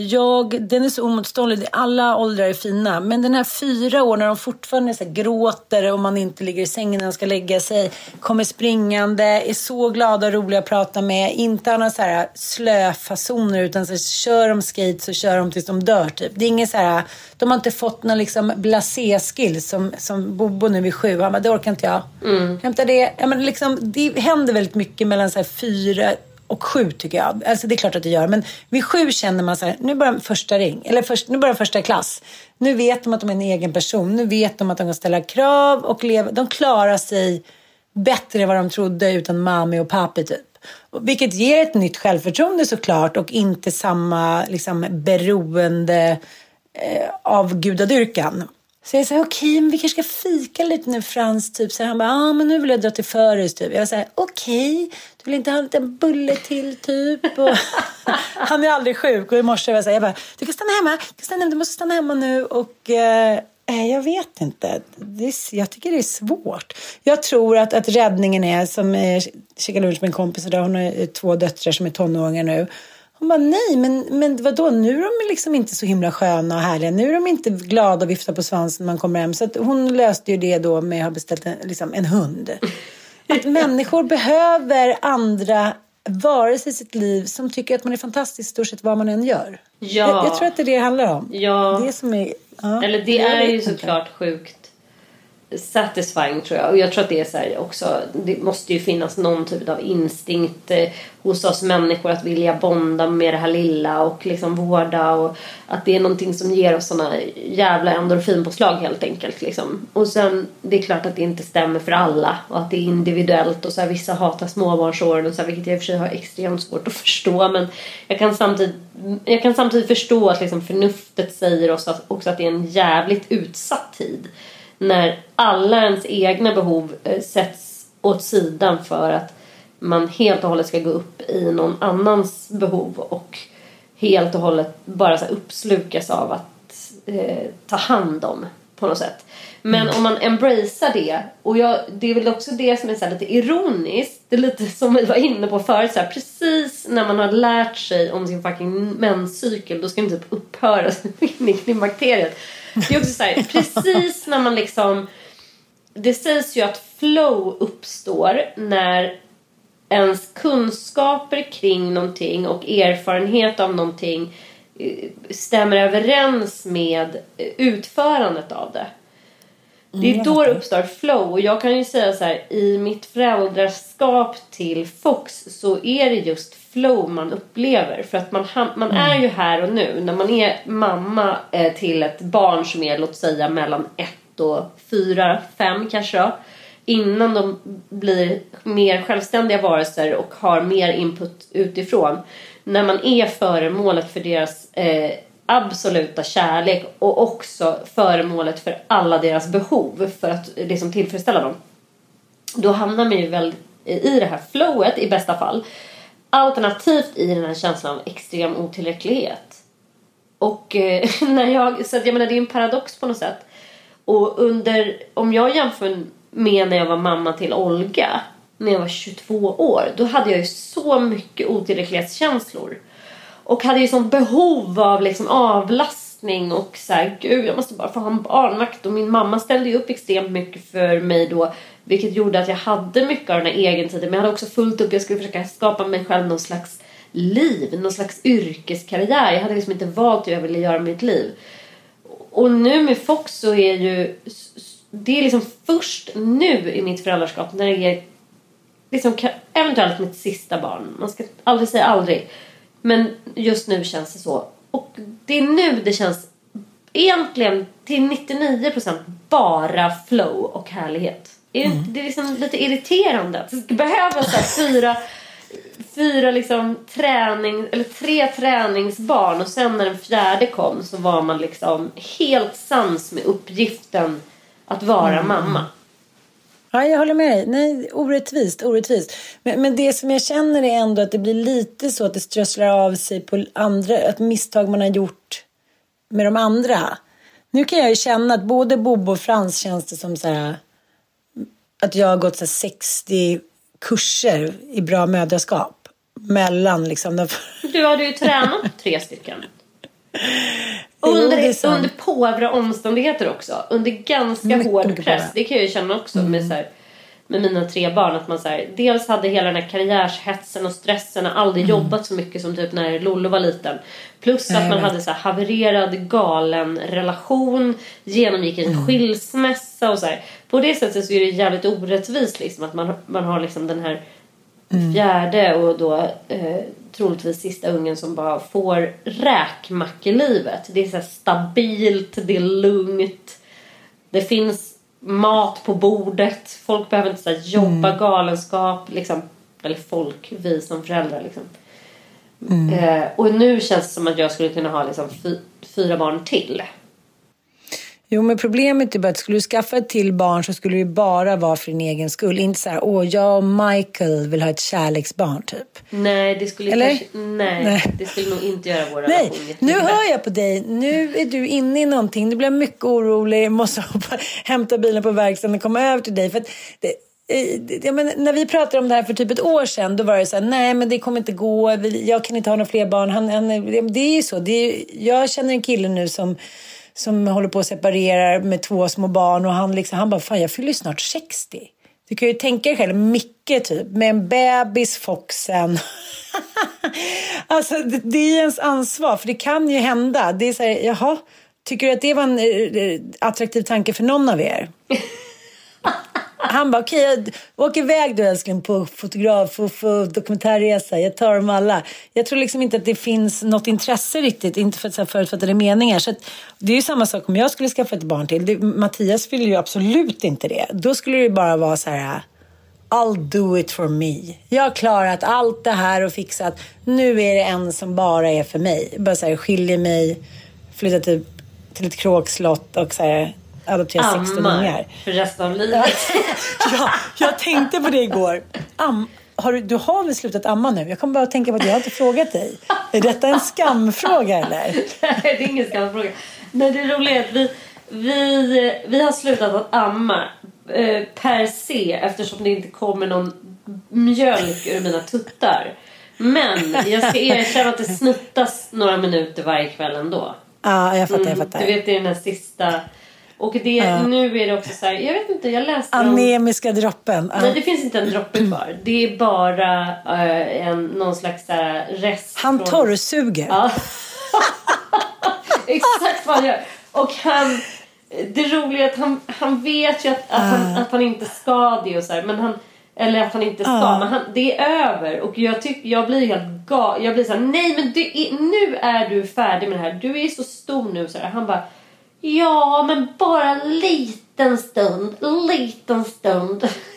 den är så omotståndlig. Alla åldrar är fina. Men den här 4 år när de fortfarande så här gråter och man inte ligger i sängen när de ska lägga sig. Kommer springande, är så glada och roliga att prata med. Inte har några så här slöfasoner utan så kör de skate så kör de tills de dör typ. Det är ingen så här, de har inte fått någon liksom blasé-skill som Bobbo nu vid 7. Han bara, det orkar inte jag. Hämta det. Ja, men liksom, det händer väldigt mycket mellan så här 4 och 7 tycker jag. Alltså det är klart att det gör. Men vid 7 känner man så här, nu börjar första ring. Eller nu börjar första klass. Nu vet de att de är en egen person. Nu vet de att de kan ställa krav och leva. De klarar sig bättre än vad de trodde utan mamma och pappa typ. Vilket ger ett nytt självförtroende såklart. Och inte samma liksom, beroende av gudadyrkan. Så jag säger okej, men vi kanske ska fika lite nu Frans typ. Så han bara, men nu vill jag dra till Förhus typ. Jag säger okej, du vill inte ha en liten bulle till typ. Och han är aldrig sjuk och i morse var jag bara, du måste stanna hemma nu. Och jag vet inte, jag tycker det är svårt. Jag tror att räddningen är, som jag käkade lunch med en kompis idag. Hon har 2 döttrar som är tonåringar nu. Hon bara, nej, men vadå? Nu är de liksom inte så himla sköna och härliga. Nu är de inte glada och viftar på svansen när man kommer hem. Så att hon löste ju det då med att ha beställt en hund. Att människor behöver andra varelser i sitt liv som tycker att man är fantastisk i stort sett vad man än gör. Ja. Jag tror att det är det handlar om. Ja. Det som är, eller det är ju såklart sjukt satisfying tror jag. Och jag tror att det är så här också, det måste ju finnas någon typ av instinkt hos oss människor att vilja bonda med det här lilla och liksom vårda, och att det är någonting som ger oss såna jävla endorfinpåslag helt enkelt liksom. Och sen det är klart att det inte stämmer för alla och att det är individuellt och så här, vissa hatar småbarnsåren och så här, vilket jag i och för sig har extremt svårt att förstå, men jag kan samtidigt förstå att liksom förnuftet säger oss att, också att det är en jävligt utsatt tid när alla ens egna behov sätts åt sidan för att man helt och hållet ska gå upp i någon annans behov och helt och hållet bara så uppslukas av att ta hand om på något sätt. Men om man embracear det, och det är väl också det som är så här lite ironiskt, det är lite som vi var inne på förut så här, precis när man har lärt sig om sin fucking menscykel, då ska man typ upphöra i bakteriet. Det är också så här, precis när man liksom, det sägs ju att flow uppstår när ens kunskaper kring någonting och erfarenhet av någonting stämmer överens med utförandet av det. Det är då det uppstår flow. Och jag kan ju säga så här, i mitt föräldraskap till Fox så är det just flow man upplever. För att man är ju här och nu. När man är mamma till ett barn som är, låt säga, mellan 1 och 4, 5 kanske då. Innan de blir mer självständiga varelser och har mer input utifrån. När man är föremålet för deras absoluta kärlek och också föremålet för alla deras behov för att liksom tillfredsställa dem, då hamnar man ju väl i det här flowet i bästa fall, alternativt i den här känslan av extrem otillräcklighet. Och så jag menar, det är en paradox på något sätt. Och om jag jämför med när jag var mamma till Olga när jag var 22 år, då hade jag ju så mycket otillräcklighetskänslor. Och hade ju sånt behov av liksom avlastning och så här, gud, jag måste bara få ha en barnvakt. Och min mamma ställde ju upp extremt mycket för mig då, vilket gjorde att jag hade mycket av den här egentiden. Men jag hade också fullt upp, jag skulle försöka skapa mig själv någon slags liv, någon slags yrkeskarriär. Jag hade liksom inte valt hur jag ville göra mitt liv. Och nu med Fox så är ju, det är liksom först nu i mitt föräldraskap när det är liksom eventuellt mitt sista barn. Man ska aldrig säga aldrig. Men just nu känns det så. Och det är nu det känns egentligen till 99% bara flow och härlighet. Det är liksom lite irriterande. Det behövs så här fyra liksom träning, eller 3 träningsbarn. Och sen när den 4:e kom så var man liksom helt sams med uppgiften att vara mamma. Ja, jag håller med dig. Nej, orättvist. Men det som jag känner är ändå att det blir lite så att det strösslar av sig på andra, att misstag man har gjort med de andra. Nu kan jag ju känna att både Bobbo och Frans känns det som så här, att jag har gått så här 60 kurser i bra mödraskap. mellan liksom den... Du hade ju tränat 3 stycken. Under påvra omständigheter också. Under ganska mycket hård press. Det kan jag ju känna också med, så här, med mina 3 barn. Att man så här, dels hade hela den här karriärshetsen och stressen. Och aldrig jobbat så mycket som typ när Lollo var liten. Plus att man hade så här, havererad, galen relation. Genomgick en skilsmässa. Och så här. På det sättet så är det jävligt orättvist. Liksom, att man har liksom den här fjärde och då... troligtvis sista ungen som bara får räkmackelivet. Det är så här stabilt, det är lugnt. Det finns mat på bordet. Folk behöver inte så här jobba galenskap. Liksom, eller folk, vi som föräldrar. Liksom. Och nu känns det som att jag skulle kunna ha liksom 4 barn till. Jo, men problemet är bara att skulle du skaffa ett till barn så skulle det bara vara för din egen skull. Inte så här, jag och Michael vill ha ett kärleksbarn typ. Nej, det skulle, det skulle nog inte göra vår relation. Nu hör jag på dig, nu är du inne i någonting. Du blir mycket orolig, måste hoppa, hämta bilen på verkstaden och komma över till dig. För att när vi pratade om det här för typ ett år sedan, då var det så här, nej men det kommer inte gå. Jag kan inte ha några fler barn. Det är ju så, jag känner en kille nu som håller på att separera med 2 små barn. Och han bara, fan jag fyller ju snart 60. Du kan ju tänka dig själv, Micke typ. Med en bebis, Foxen. Alltså det är ens ansvar. För det kan ju hända. Det är så här, jaha. Tycker du att det var en attraktiv tanke för någon av er? Han bara, okej, åk iväg du älskling på fotograf och dokumentärresa. Jag tar dem alla. Jag tror liksom inte att det finns något intresse riktigt. Inte för att förutfattade meningar. Så att, det är ju samma sak om jag skulle skaffa ett barn till. Mattias ville ju absolut inte det. Då skulle det bara vara så här... I'll do it for me. Jag har klarat allt det här och fixat. Nu är det en som bara är för mig. Bara så här, skiljer mig. Flyttar typ till ett kråkslott och så här... adoptera 16 ungar för resten av livet. Ja, jag tänkte på det igår. Du har väl slutat amma nu? Jag kommer bara tänka på att jag inte frågat dig. Är detta en skamfråga eller? Nej, det är ingen skamfråga. Nej, det är roligt. Vi har slutat att amma per se eftersom det inte kommer någon mjölk ur mina tuttar. Men jag ska erkänna att det snuttas några minuter varje kväll ändå. Ja, jag fattar. Du vet det är den här sista... Och det, nu är det också så här, jag vet inte, jag läste anemiska droppen. Nej, det finns inte en droppe kvar. Det är bara någon slags här rest. Han torrsuger. Ja. Exakt vad han gör. Och han, det roliga är att han vet ju att han inte ska det och så här, men han... Eller att han inte ska, men det är över. Och jag blir helt galen. Jag blir så här, nej men nu är du färdig med det här. Du är så stor nu så här. Han bara... Ja, men bara en liten stund. Det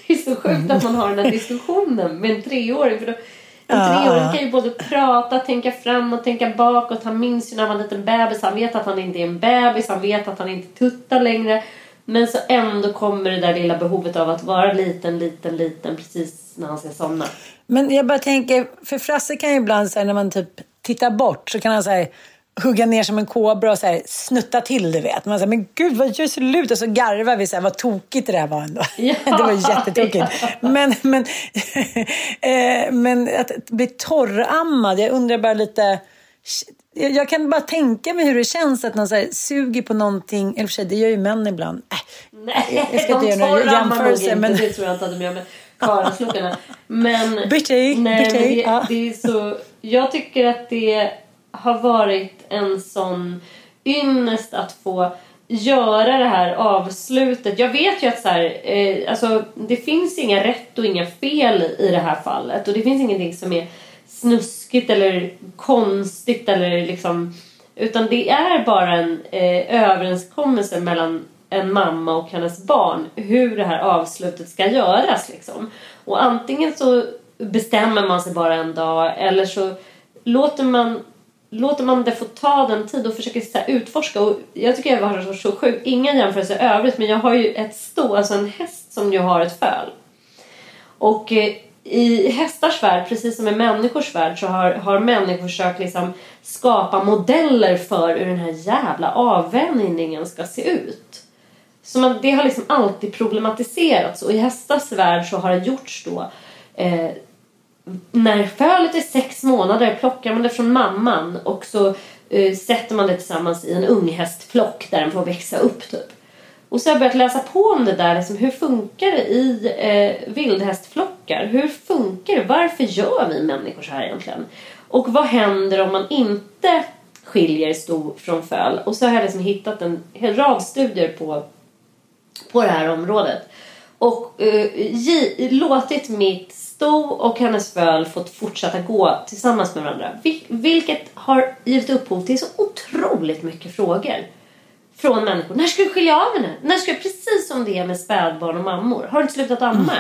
är så sjukt att man har den här diskussionen med en 3-åring. För då, en 3-åring kan ju både prata, tänka fram och tänka bakåt. Han minns ju när han var en liten bebis. Han vet att han inte är en bebis. Han vet att han inte tuttar längre. Men så ändå kommer det där lilla behovet av att vara liten precis när han ska somna. Men jag bara tänker, för Frasse kan ju ibland så här, när man typ tittar bort så kan han säga... hugga ner som en kobra och så här, snutta till, du vet. Man säger, men gud, vad gör så lut? Och så garvar vi så här, vad tokigt det där var ändå. Ja, det var ju jättetokigt. Ja. Men att bli torrammad, jag undrar bara lite... Jag kan bara tänka mig hur det känns att någon så här, suger på någonting. Eller för sig, det gör ju män ibland. Nej, jag ska inte göra några jämförelser. Men... Det tror jag inte att de gör med karlslockarna. Men... det är så... Jag tycker att det... har varit en sån ynnest att få göra det här avslutet. Jag vet ju att så här, alltså, det finns inga rätt och inga fel i det här fallet. Och det finns ingenting som är snuskigt eller konstigt. Eller liksom, utan det är bara en överenskommelse mellan en mamma och hennes barn. Hur det här avslutet ska göras. Liksom. Och antingen så bestämmer man sig bara en dag. Eller så låter man det få ta den tid och försöker så här, utforska. Och jag tycker jag var så sjuk. Ingen jämförelse i övrigt. Men jag har ju ett alltså en häst som ju har ett föl. Och i hästars värld, precis som i människors värld, så har människor försökt liksom skapa modeller för hur den här jävla avvänjningen ska se ut. Så det har liksom alltid problematiserats. Och i hästars värld så har det gjorts då... när fölet är 6 månader plockar man det från mamman och så sätter man det tillsammans i en unghästflock där den får växa upp typ. Och så har jag börjat läsa på om det där, liksom, hur funkar det i vildhästflockar? Hur funkar det? Varför gör vi människor så här egentligen? Och vad händer om man inte skiljer sto från föl? Och så har jag liksom hittat en hel rad studier på det här området. Och låtit mitt sto och hennes föl fått fortsätta gå tillsammans med varandra. Vilket har givit upphov till så otroligt mycket frågor från människor. När ska du skilja av henne? När ska jag, precis som det är med spädbarn och mammor. Har du inte slutat amma?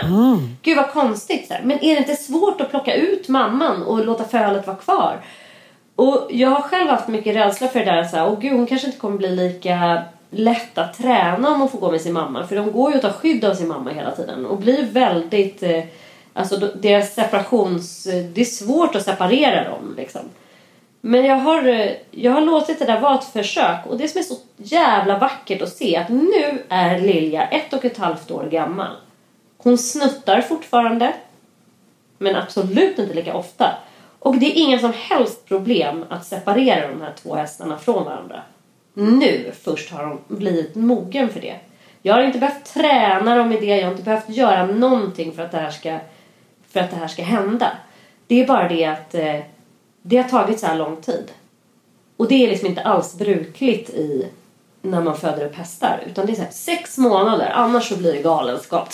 Gud vad konstigt. Så här. Men är det inte svårt att plocka ut mamman och låta fölet vara kvar? Och jag har själv haft mycket rädsla för det där. Så här, gud, hon kanske inte kommer bli lika lätt att träna om hon får gå med sin mamma. För de går ju att ta skydd av sin mamma hela tiden. Och blir väldigt... alltså deras separations... Det är svårt att separera dem liksom. Men jag har låtit det där vara ett försök. Och det som är så jävla vackert att se. Att nu är Lilja 1,5 år gammal. Hon snuttar fortfarande. Men absolut inte lika ofta. Och det är ingen som helst problem att separera de här 2 hästarna från varandra. Nu först har de blivit mogen för det. Jag har inte behövt träna dem i det. Jag har inte behövt göra någonting för att det här ska hända. Det är bara det att... det har tagit så här lång tid. Och det är liksom inte alls brukligt i när man föder upp hästar. Utan det är så här 6 månader. Annars så blir det galenskap.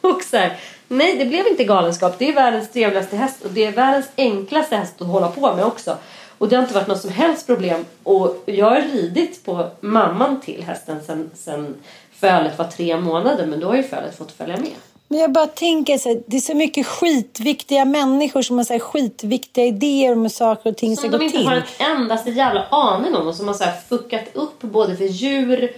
Och så här, nej, det blev inte galenskap. Det är världens trevligaste häst. Och det är världens enklaste häst att hålla på med också. Och det har inte varit något som helst problem. Och jag har ridit på mamman till hästen sen fölet var 3 månader. Men då har ju fölet fått följa med. Men jag bara tänker så här, det är så mycket skitviktiga människor som har så här skitviktiga idéer om saker och ting som de inte har ett endaste jävla aning om och som har så här fuckat upp både för djur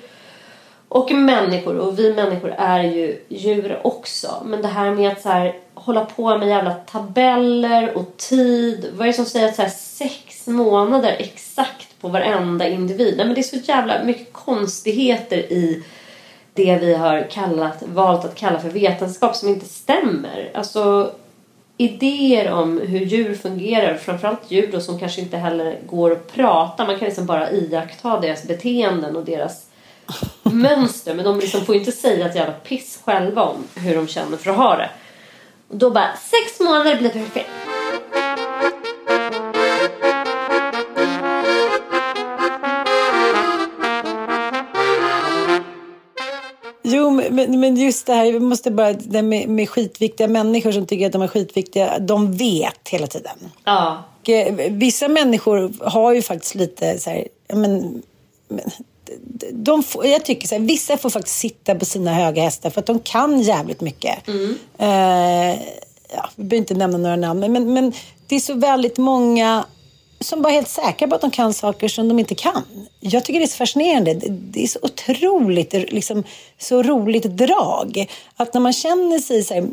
och människor. Och vi människor är ju djur också. Men det här med att så här, hålla på med jävla tabeller och tid. Vad är det som säger att så här 6 månader exakt på varenda individ? Nej, men det är så jävla mycket konstigheter i det vi har valt att kalla för vetenskap som inte stämmer. Alltså idéer om hur djur fungerar, framförallt djur då, som kanske inte heller går att prata. Man kan liksom bara iaktta deras beteenden och deras mönster. Men de liksom får inte säga ett jävla piss själva om hur de känner för att ha det. Och då bara 6 månader blir perfekt. Jo, men just det här, vi måste bara, det med skitviktiga människor som tycker att de är skitviktiga, de vet hela tiden. Ja. Och vissa människor har ju faktiskt lite så här, men de får, jag tycker så här, vissa får faktiskt sitta på sina höga hästar för att de kan jävligt mycket. Ja, vi behöver inte nämna några namn, men det är så väldigt många som bara är helt säkra på att de kan saker som de inte kan. Jag tycker det är så fascinerande. Det är så otroligt, liksom, så roligt drag. Att när man känner sig så här,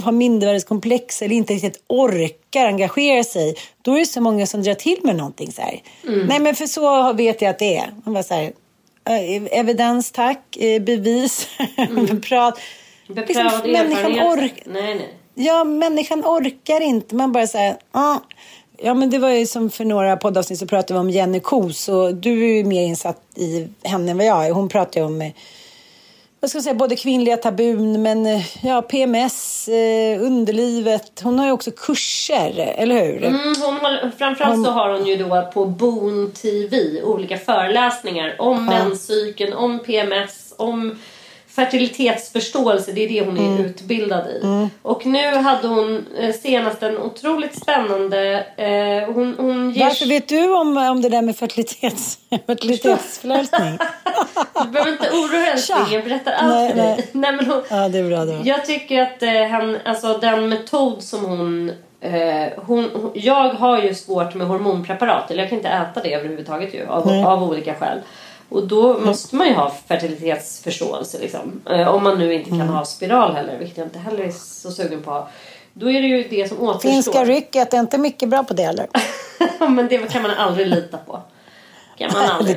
har mindervärdeskomplex eller inte riktigt orkar engagera sig, då är det så många som drar till med någonting så här. Nej, men för så vet jag att det är. Man bara så här, evidens, tack, bevis, prat. Liksom, människan orkar. Nej. Ja, människan orkar inte. Man bara så här, Ja, men det var ju som för några poddavsnitt så pratade vi om Jenny Kos, och du är ju mer insatt i henne än vad jag är. Hon pratar ju om, vad ska jag säga, både kvinnliga tabun, men ja, PMS, underlivet. Hon har ju också kurser, eller hur? Framförallt så har hon ju då på Bon TV olika föreläsningar om menscykeln, om PMS, om fertilitetsförståelse, det är det hon är utbildad i. Och nu hade hon senast en otroligt spännande... hon ger... Varför vet du om det där med fertilitetsförlösning? Du behöver inte oroa dig, jag berättar allt för dig. Nej, men hon, ja, det är bra, det är bra. Jag tycker att alltså, den metod som hon... Jag har ju svårt med hormonpreparat, eller jag kan inte äta det överhuvudtaget ju, av olika skäl. Och då måste man ju ha fertilitetsförståelse liksom. Om man nu inte kan ha spiral heller, vilket jag inte heller är så sugen på. Då är det ju det som återstår. Finska rycket är inte mycket bra på det heller. Men det kan man aldrig lita på. Det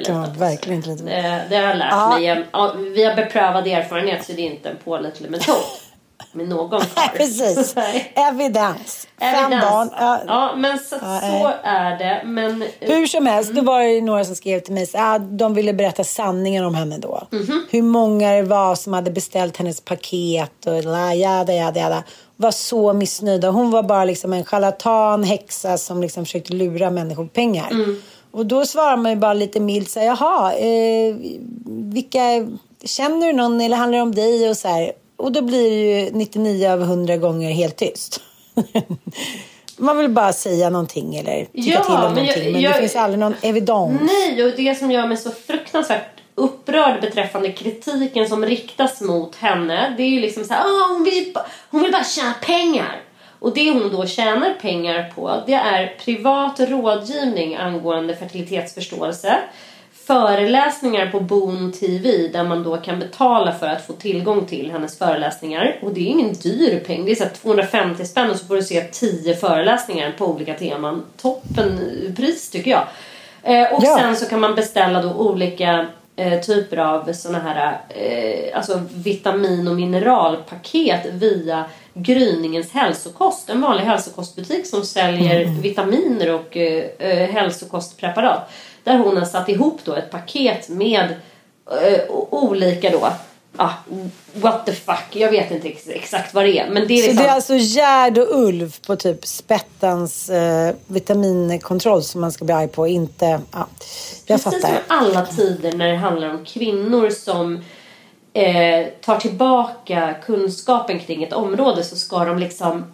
kan man verkligen inte lita på. Det har jag lärt mig. Vi har beprövad erfarenhet, så det är inte en pålitlig metod. med någon kvar. Precis. Evidens. 5 barn. Ja, men så är det. Men hur som helst, då var det några som skrev till mig att de ville berätta sanningen om henne då. Mm-hmm. Hur många det var som hade beställt hennes paket och jada. Var så missnöjda. Hon var bara liksom en charlatan häxa som liksom försökte lura människor på pengar. Mm. Och då svarar man ju bara lite milt så här, jaha, vilka känner du någon eller handlar det om dig och så här. Och då blir det ju 99 av 100 gånger helt tyst. Man vill bara säga någonting eller tycka till om någonting. Men det finns aldrig någon evidens. Nej, och det som gör mig så fruktansvärt upprörd beträffande kritiken som riktas mot henne, det är ju liksom såhär, hon vill bara tjäna pengar. Och det hon då tjänar pengar på, det är privat rådgivning angående fertilitetsförståelse, föreläsningar på Bon TV där man då kan betala för att få tillgång till hennes föreläsningar. Och det är ingen dyr peng, det är så här 250 spänn och så får du se 10 föreläsningar på olika teman. Toppen pris tycker jag. Och sen så kan man beställa då olika typer av såna här alltså vitamin- och mineralpaket via Gryningens hälsokost, en vanlig hälsokostbutik som säljer vitaminer och hälsokostpreparat, där hon har satt ihop då ett paket med olika då what the fuck, jag vet inte exakt vad det är, men det är liksom... Så det är alltså järd och ulv på typ spettans vitaminkontroll som man ska bli arg på, inte jag fattar. Precis som alla tider när det handlar om kvinnor som tar tillbaka kunskapen kring ett område, så ska de liksom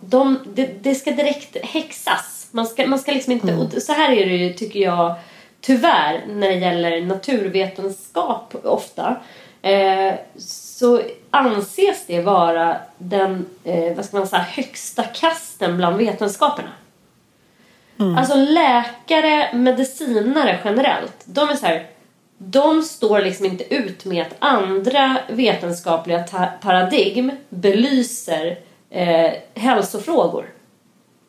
det ska direkt häxas. Man ska liksom inte så här är det ju, tycker jag tyvärr, när det gäller naturvetenskap ofta. Så anses det vara den vad ska man säga, högsta kasten bland vetenskaperna. Alltså läkare, medicinare generellt, de är så här, de står liksom inte ut med att andra vetenskapliga paradigm belyser hälsofrågor.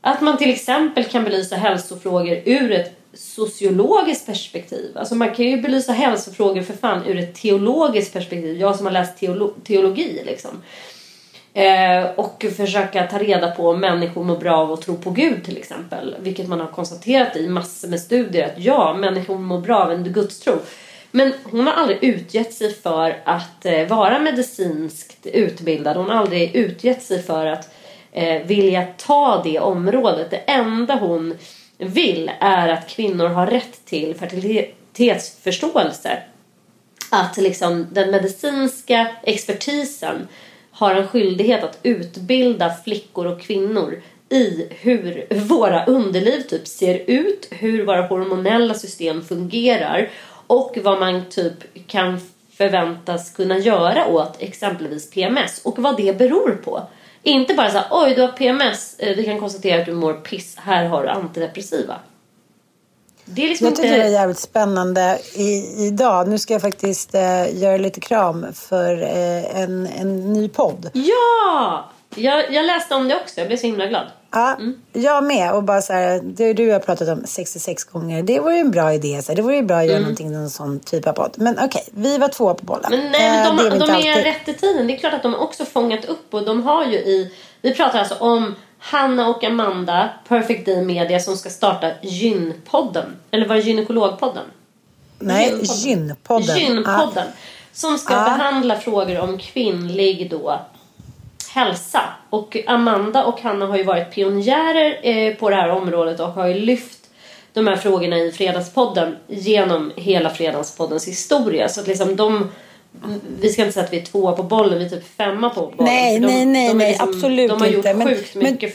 Att man till exempel kan belysa hälsofrågor ur ett sociologiskt perspektiv. Alltså man kan ju belysa hälsofrågor för fan ur ett teologiskt perspektiv. Jag som har läst teologi liksom. Och försöka ta reda på om människor mår bra av att tro på Gud till exempel. Vilket man har konstaterat i massor med studier. Att människor mår bra av en gudstro. Men hon har aldrig utgett sig för att vara medicinskt utbildad. Hon har aldrig utgett sig för att vilja ta det området. Det enda hon vill är att kvinnor har rätt till fertilitetsförståelse. Att liksom den medicinska expertisen har en skyldighet att utbilda flickor och kvinnor i hur våra underliv typ ser ut, hur våra hormonella system fungerar och vad man typ kan förväntas kunna göra åt exempelvis PMS och vad det beror på. Inte bara så här, oj du har PMS, vi kan konstatera att du mår piss, här har du antidepressiva. Det är liksom, jag tycker inte... det är jävligt spännande idag. Nu ska jag faktiskt göra lite kram för en ny podd. Ja! Jag läste om det också, jag blev så himla glad. Ja, jag med. Och bara så här, det du har pratat om 66 gånger, det vore ju en bra idé. Så det vore ju bra att göra någonting, någon sån typ av podd. Men okej, vi var 2 på bollen. Men nej, men de är rätt i tiden. Det är klart att de har också fångat upp. Och de har ju vi pratar alltså om Hanna och Amanda, Perfect Day Media, som ska starta Gynpodden. Eller var det gynekologpodden? Nej, Gynpodden. Gynpodden. Som ska behandla frågor om kvinnlig då hälsa. Och Amanda och Hanna har ju varit pionjärer på det här området och har ju lyft de här frågorna i Fredagspodden genom hela Fredagspoddens historia. Så att liksom vi ska inte säga att vi är 2 på bollen, vi är typ 5 på bollen. Nej, liksom, absolut inte. De har gjort sjukt mycket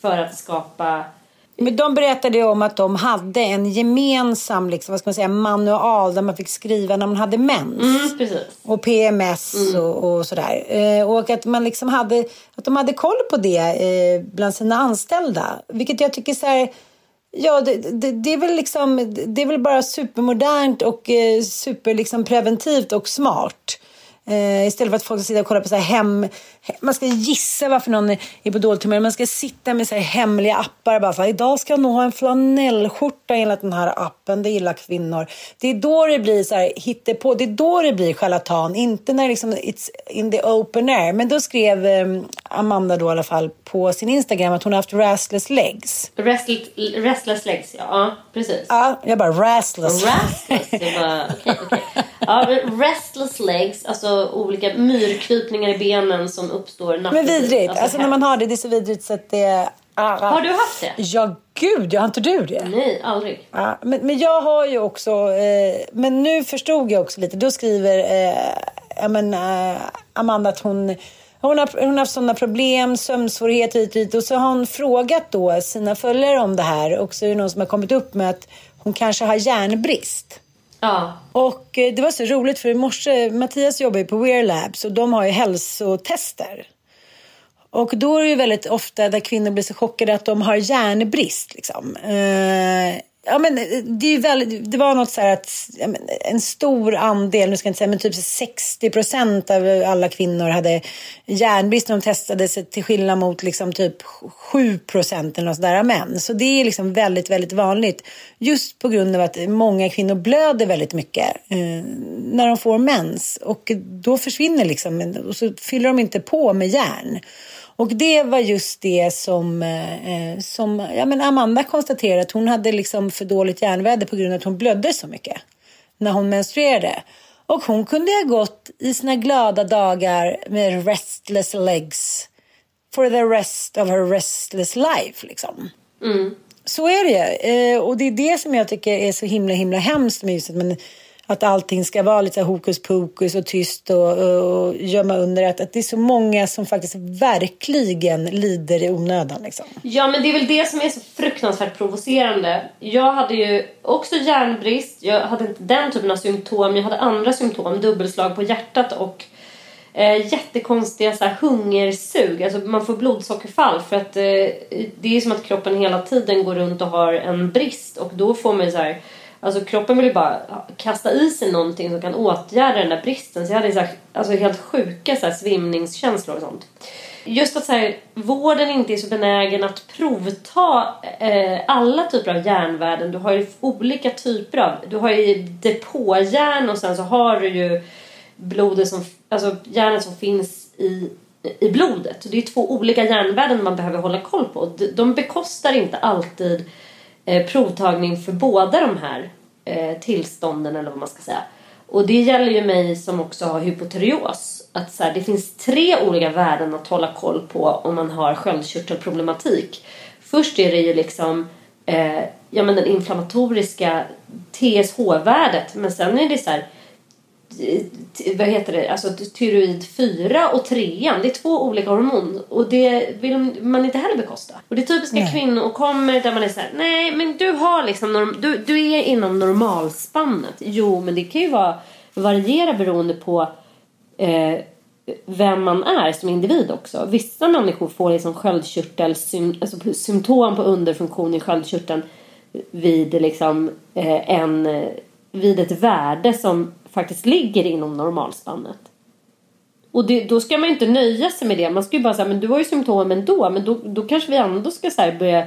för att skapa... Men de berättade om att de hade en gemensam liksom, vad ska man säga, manual där man fick skriva när man hade mens. Och PMS och sådär. Och att man liksom att de hade koll på det bland sina anställda. Vilket jag tycker så här... Ja, det är väl liksom, det är väl bara supermodernt och super liksom preventivt och smart. Istället för att folk ska sitta och kolla på så här man ska gissa varför någon är på dåligt humör. Man ska sitta med så här hemliga appar bara så här, idag ska jag nog ha en flanellskjorta enligt den här appen, det gillar kvinnor. Det är då det blir så här hittepå, det är då det blir charlatan, inte när liksom it's in the open air. Men då skrev Amanda då i alla fall på sin Instagram att hon har haft restless legs. Restless legs, ja, precis. Ja, jag bara restless, okay. Ja, restless legs, alltså olika myrkrypningar i benen som uppstår nattetid. Men vidrigt, alltså när man har det, det är så vidrigt så att det... Har du haft det? Ja, gud, jag har inte du det? Nej, aldrig. Ja, men jag har ju också... men nu förstod jag också lite. Då skriver Amanda att hon har haft sådana problem, sömnsvårighet hit. Och så har hon frågat då sina följare om det här. Och så är det någon som har kommit upp med att hon kanske har järnbrist. Ja. Och det var så roligt för i morse, Mattias jobbar ju på Wear Labs och de har ju hälsotester. Och då är det ju väldigt ofta där kvinnor blir så chockade att de har järnbrist liksom. Ja, men det är ju väldigt, det var något så här att en stor andel, nu ska jag inte säga, men typ 60% av alla kvinnor hade järnbrist när de testade sig, till skillnad mot liksom typ 7% eller något sådär av män. Så det är liksom väldigt, väldigt vanligt just på grund av att många kvinnor blöder väldigt mycket när de får mens, och då försvinner liksom, och så fyller de inte på med järn. Och det var just det som ja, men Amanda konstaterade, att hon hade liksom för dåligt järnväder på grund av att hon blödde så mycket när hon menstruerade. Och hon kunde ha gått i sina glada dagar med restless legs for the rest of her restless life liksom. Mm. Så är det. Och det är det som jag tycker är så himla, himla hemskt med just att allting ska vara lite hokus pokus och tyst och gömma under att det är så många som faktiskt verkligen lider i onödan liksom. Ja, men det är väl det som är så fruktansvärt provocerande. Jag hade ju också järnbrist. Jag hade inte den typen av symptom. Jag hade andra symptom. Dubbelslag på hjärtat och jättekonstiga så här hungersug. Alltså man får blodsockerfall för att det är som att kroppen hela tiden går runt och har en brist. Och då får man ju så här... Alltså kroppen vill ju bara kasta i sig någonting som kan åtgärda den där bristen. Så jag hade så här, alltså helt sjuka så här svimningskänslor och sånt. Just att så här, vården inte är så benägen att provta alla typer av järnvärden. Du har ju olika typer av... Du har ju depåjärn och sen så har du ju blodet som... Alltså järnet som finns i blodet. Det är två olika järnvärden man behöver hålla koll på. De bekostar inte alltid... provtagning för båda de här tillstånden eller vad man ska säga. Och det gäller ju mig som också har hypotyreos, att så här, det finns 3 olika värden att hålla koll på om man har sköldkörtelproblematik. Först är det ju liksom ja, men den inflammatoriska TSH-värdet, men sen är det så här, vad heter det, alltså tyroid 4 och 3, det är 2 olika hormon och det vill man inte heller bekosta. Och det är typiska kvinnor och kommer där man är så här, nej men du har liksom du är inom normalspannet. Jo, men det kan ju variera beroende på vem man är som individ också. Vissa människor får liksom symptom på underfunktion i sköldkörteln vid liksom vid ett värde som faktiskt ligger inom normalspannet. Och då ska man ju inte nöja sig med det. Man ska ju bara säga, men du har ju symptom ändå. Men då kanske vi ändå ska så här börja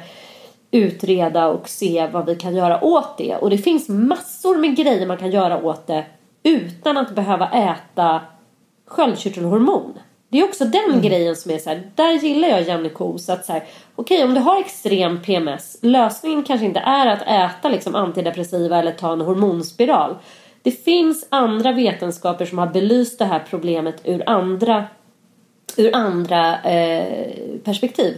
utreda och se vad vi kan göra åt det. Och det finns massor med grejer man kan göra åt det utan att behöva äta sköldkörtelhormon. Det är också den grejen som är så här, där gillar jag Jenny Ko, så att så här, okej, om du har extrem PMS, lösningen kanske inte är att äta liksom antidepressiva eller ta en hormonspiral. Det finns andra vetenskaper som har belyst det här problemet ur andra perspektiv.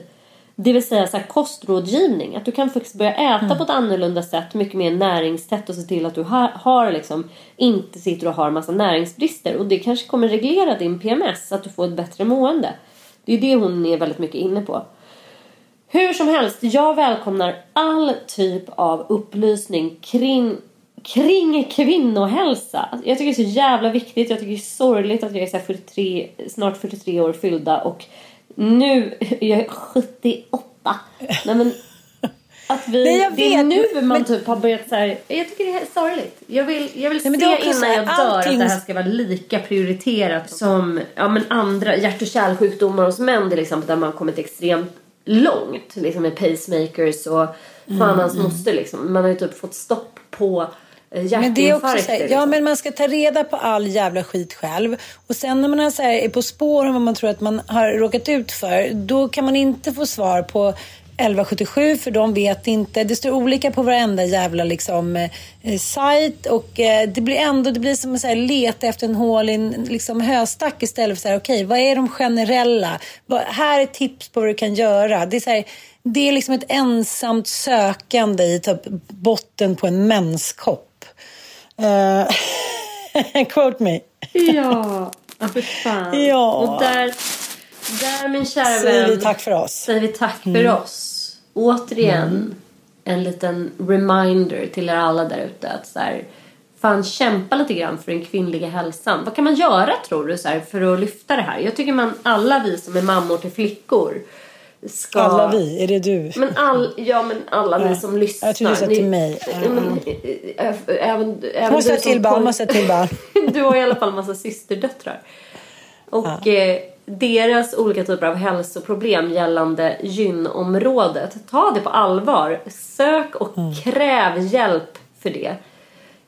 Det vill säga så här, kostrådgivning. Att du kan faktiskt börja äta på ett annorlunda sätt. Mycket mer näringstätt och se till att du har liksom, inte sitter och har en massa näringsbrister. Och det kanske kommer reglera din PMS så att du får ett bättre mående. Det är det hon är väldigt mycket inne på. Hur som helst, jag välkomnar all typ av upplysning kring kvinnohälsa. Jag tycker det är så jävla viktigt. Jag tycker det är sorgligt att jag är så här snart 43 år fyllda och nu är jag 78. Nej, men Att vi, nej, jag vet, det är nu men, man typ har börjat så här. Jag tycker det är sorgligt. Jag vill se innan jag dör att det här ska vara lika prioriterat som andra hjärt- och kärlsjukdomar hos män till exempel, där man har kommit extremt långt liksom med pacemakers och fan hans moster liksom. Man har ju typ fått stopp på men det är också så här, ja men man ska ta reda på all jävla skit själv. Och sen när man är, så här, är på spår om vad man tror att man har råkat ut för, då kan man inte få svar på 1177 för de vet inte. Det står olika på varenda jävla liksom sajt och det blir som att så här, leta efter en hål i en liksom höstack istället för så här okej, vad är de generella? Här är tips på vad du kan göra. Det är så här, det är liksom ett ensamt sökande i typ botten på en mänskopp. Quote me. Ja, för fan. Ja. Och där min kära vän, säger vi tack för oss. Återigen en liten reminder till er alla där ute att så här, fan kämpa lite grann för den kvinnliga hälsan. Vad kan man göra tror du så här, för att lyfta det här? Jag tycker alla vi som är mammor till flickor ska... Alla vi, är det du? Men alla ni som lyssnar. Jag tror du sa till mig. Hon sa till barn. Du har i alla fall en massa systerdöttrar. Och deras olika typer av hälsoproblem gällande gynområdet. Ta det på allvar. Sök och kräv hjälp för det.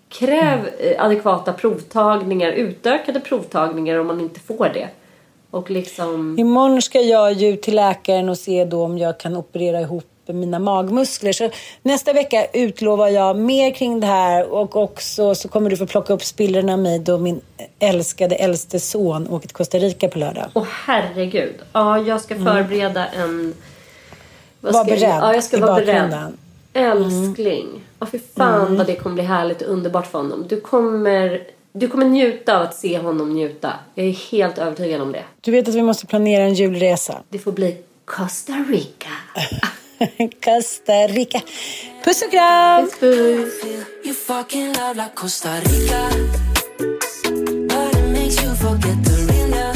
Kräv adekvata provtagningar, utökade provtagningar om man inte får det. Och liksom... Imorgon ska jag ju till läkaren och se då om jag kan operera ihop mina magmuskler. Så nästa vecka utlovar jag mer kring det här. Och också så kommer du få plocka upp spillrorna av mig då min äldste son åker till Costa Rica på lördag. Åh herregud. Ja, jag ska förbereda en... Var beredd. Ja, jag ska vara beredd. Älskling. Ja, för fan vad det kommer bli härligt och underbart för honom. Du kommer njuta av att se honom njuta. Jag är helt övertygad om det. Du vet att vi måste planera en julresa. Det får bli Costa Rica. Costa Rica. Puss och kram. Puss, puss. You fucking love like Costa Rica. But it makes you forget the real.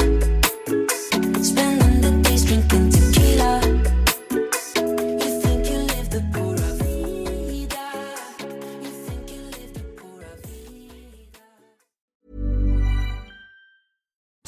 Spending the days drinking tequila. You think you live the pura vida. You think you live the pura vida.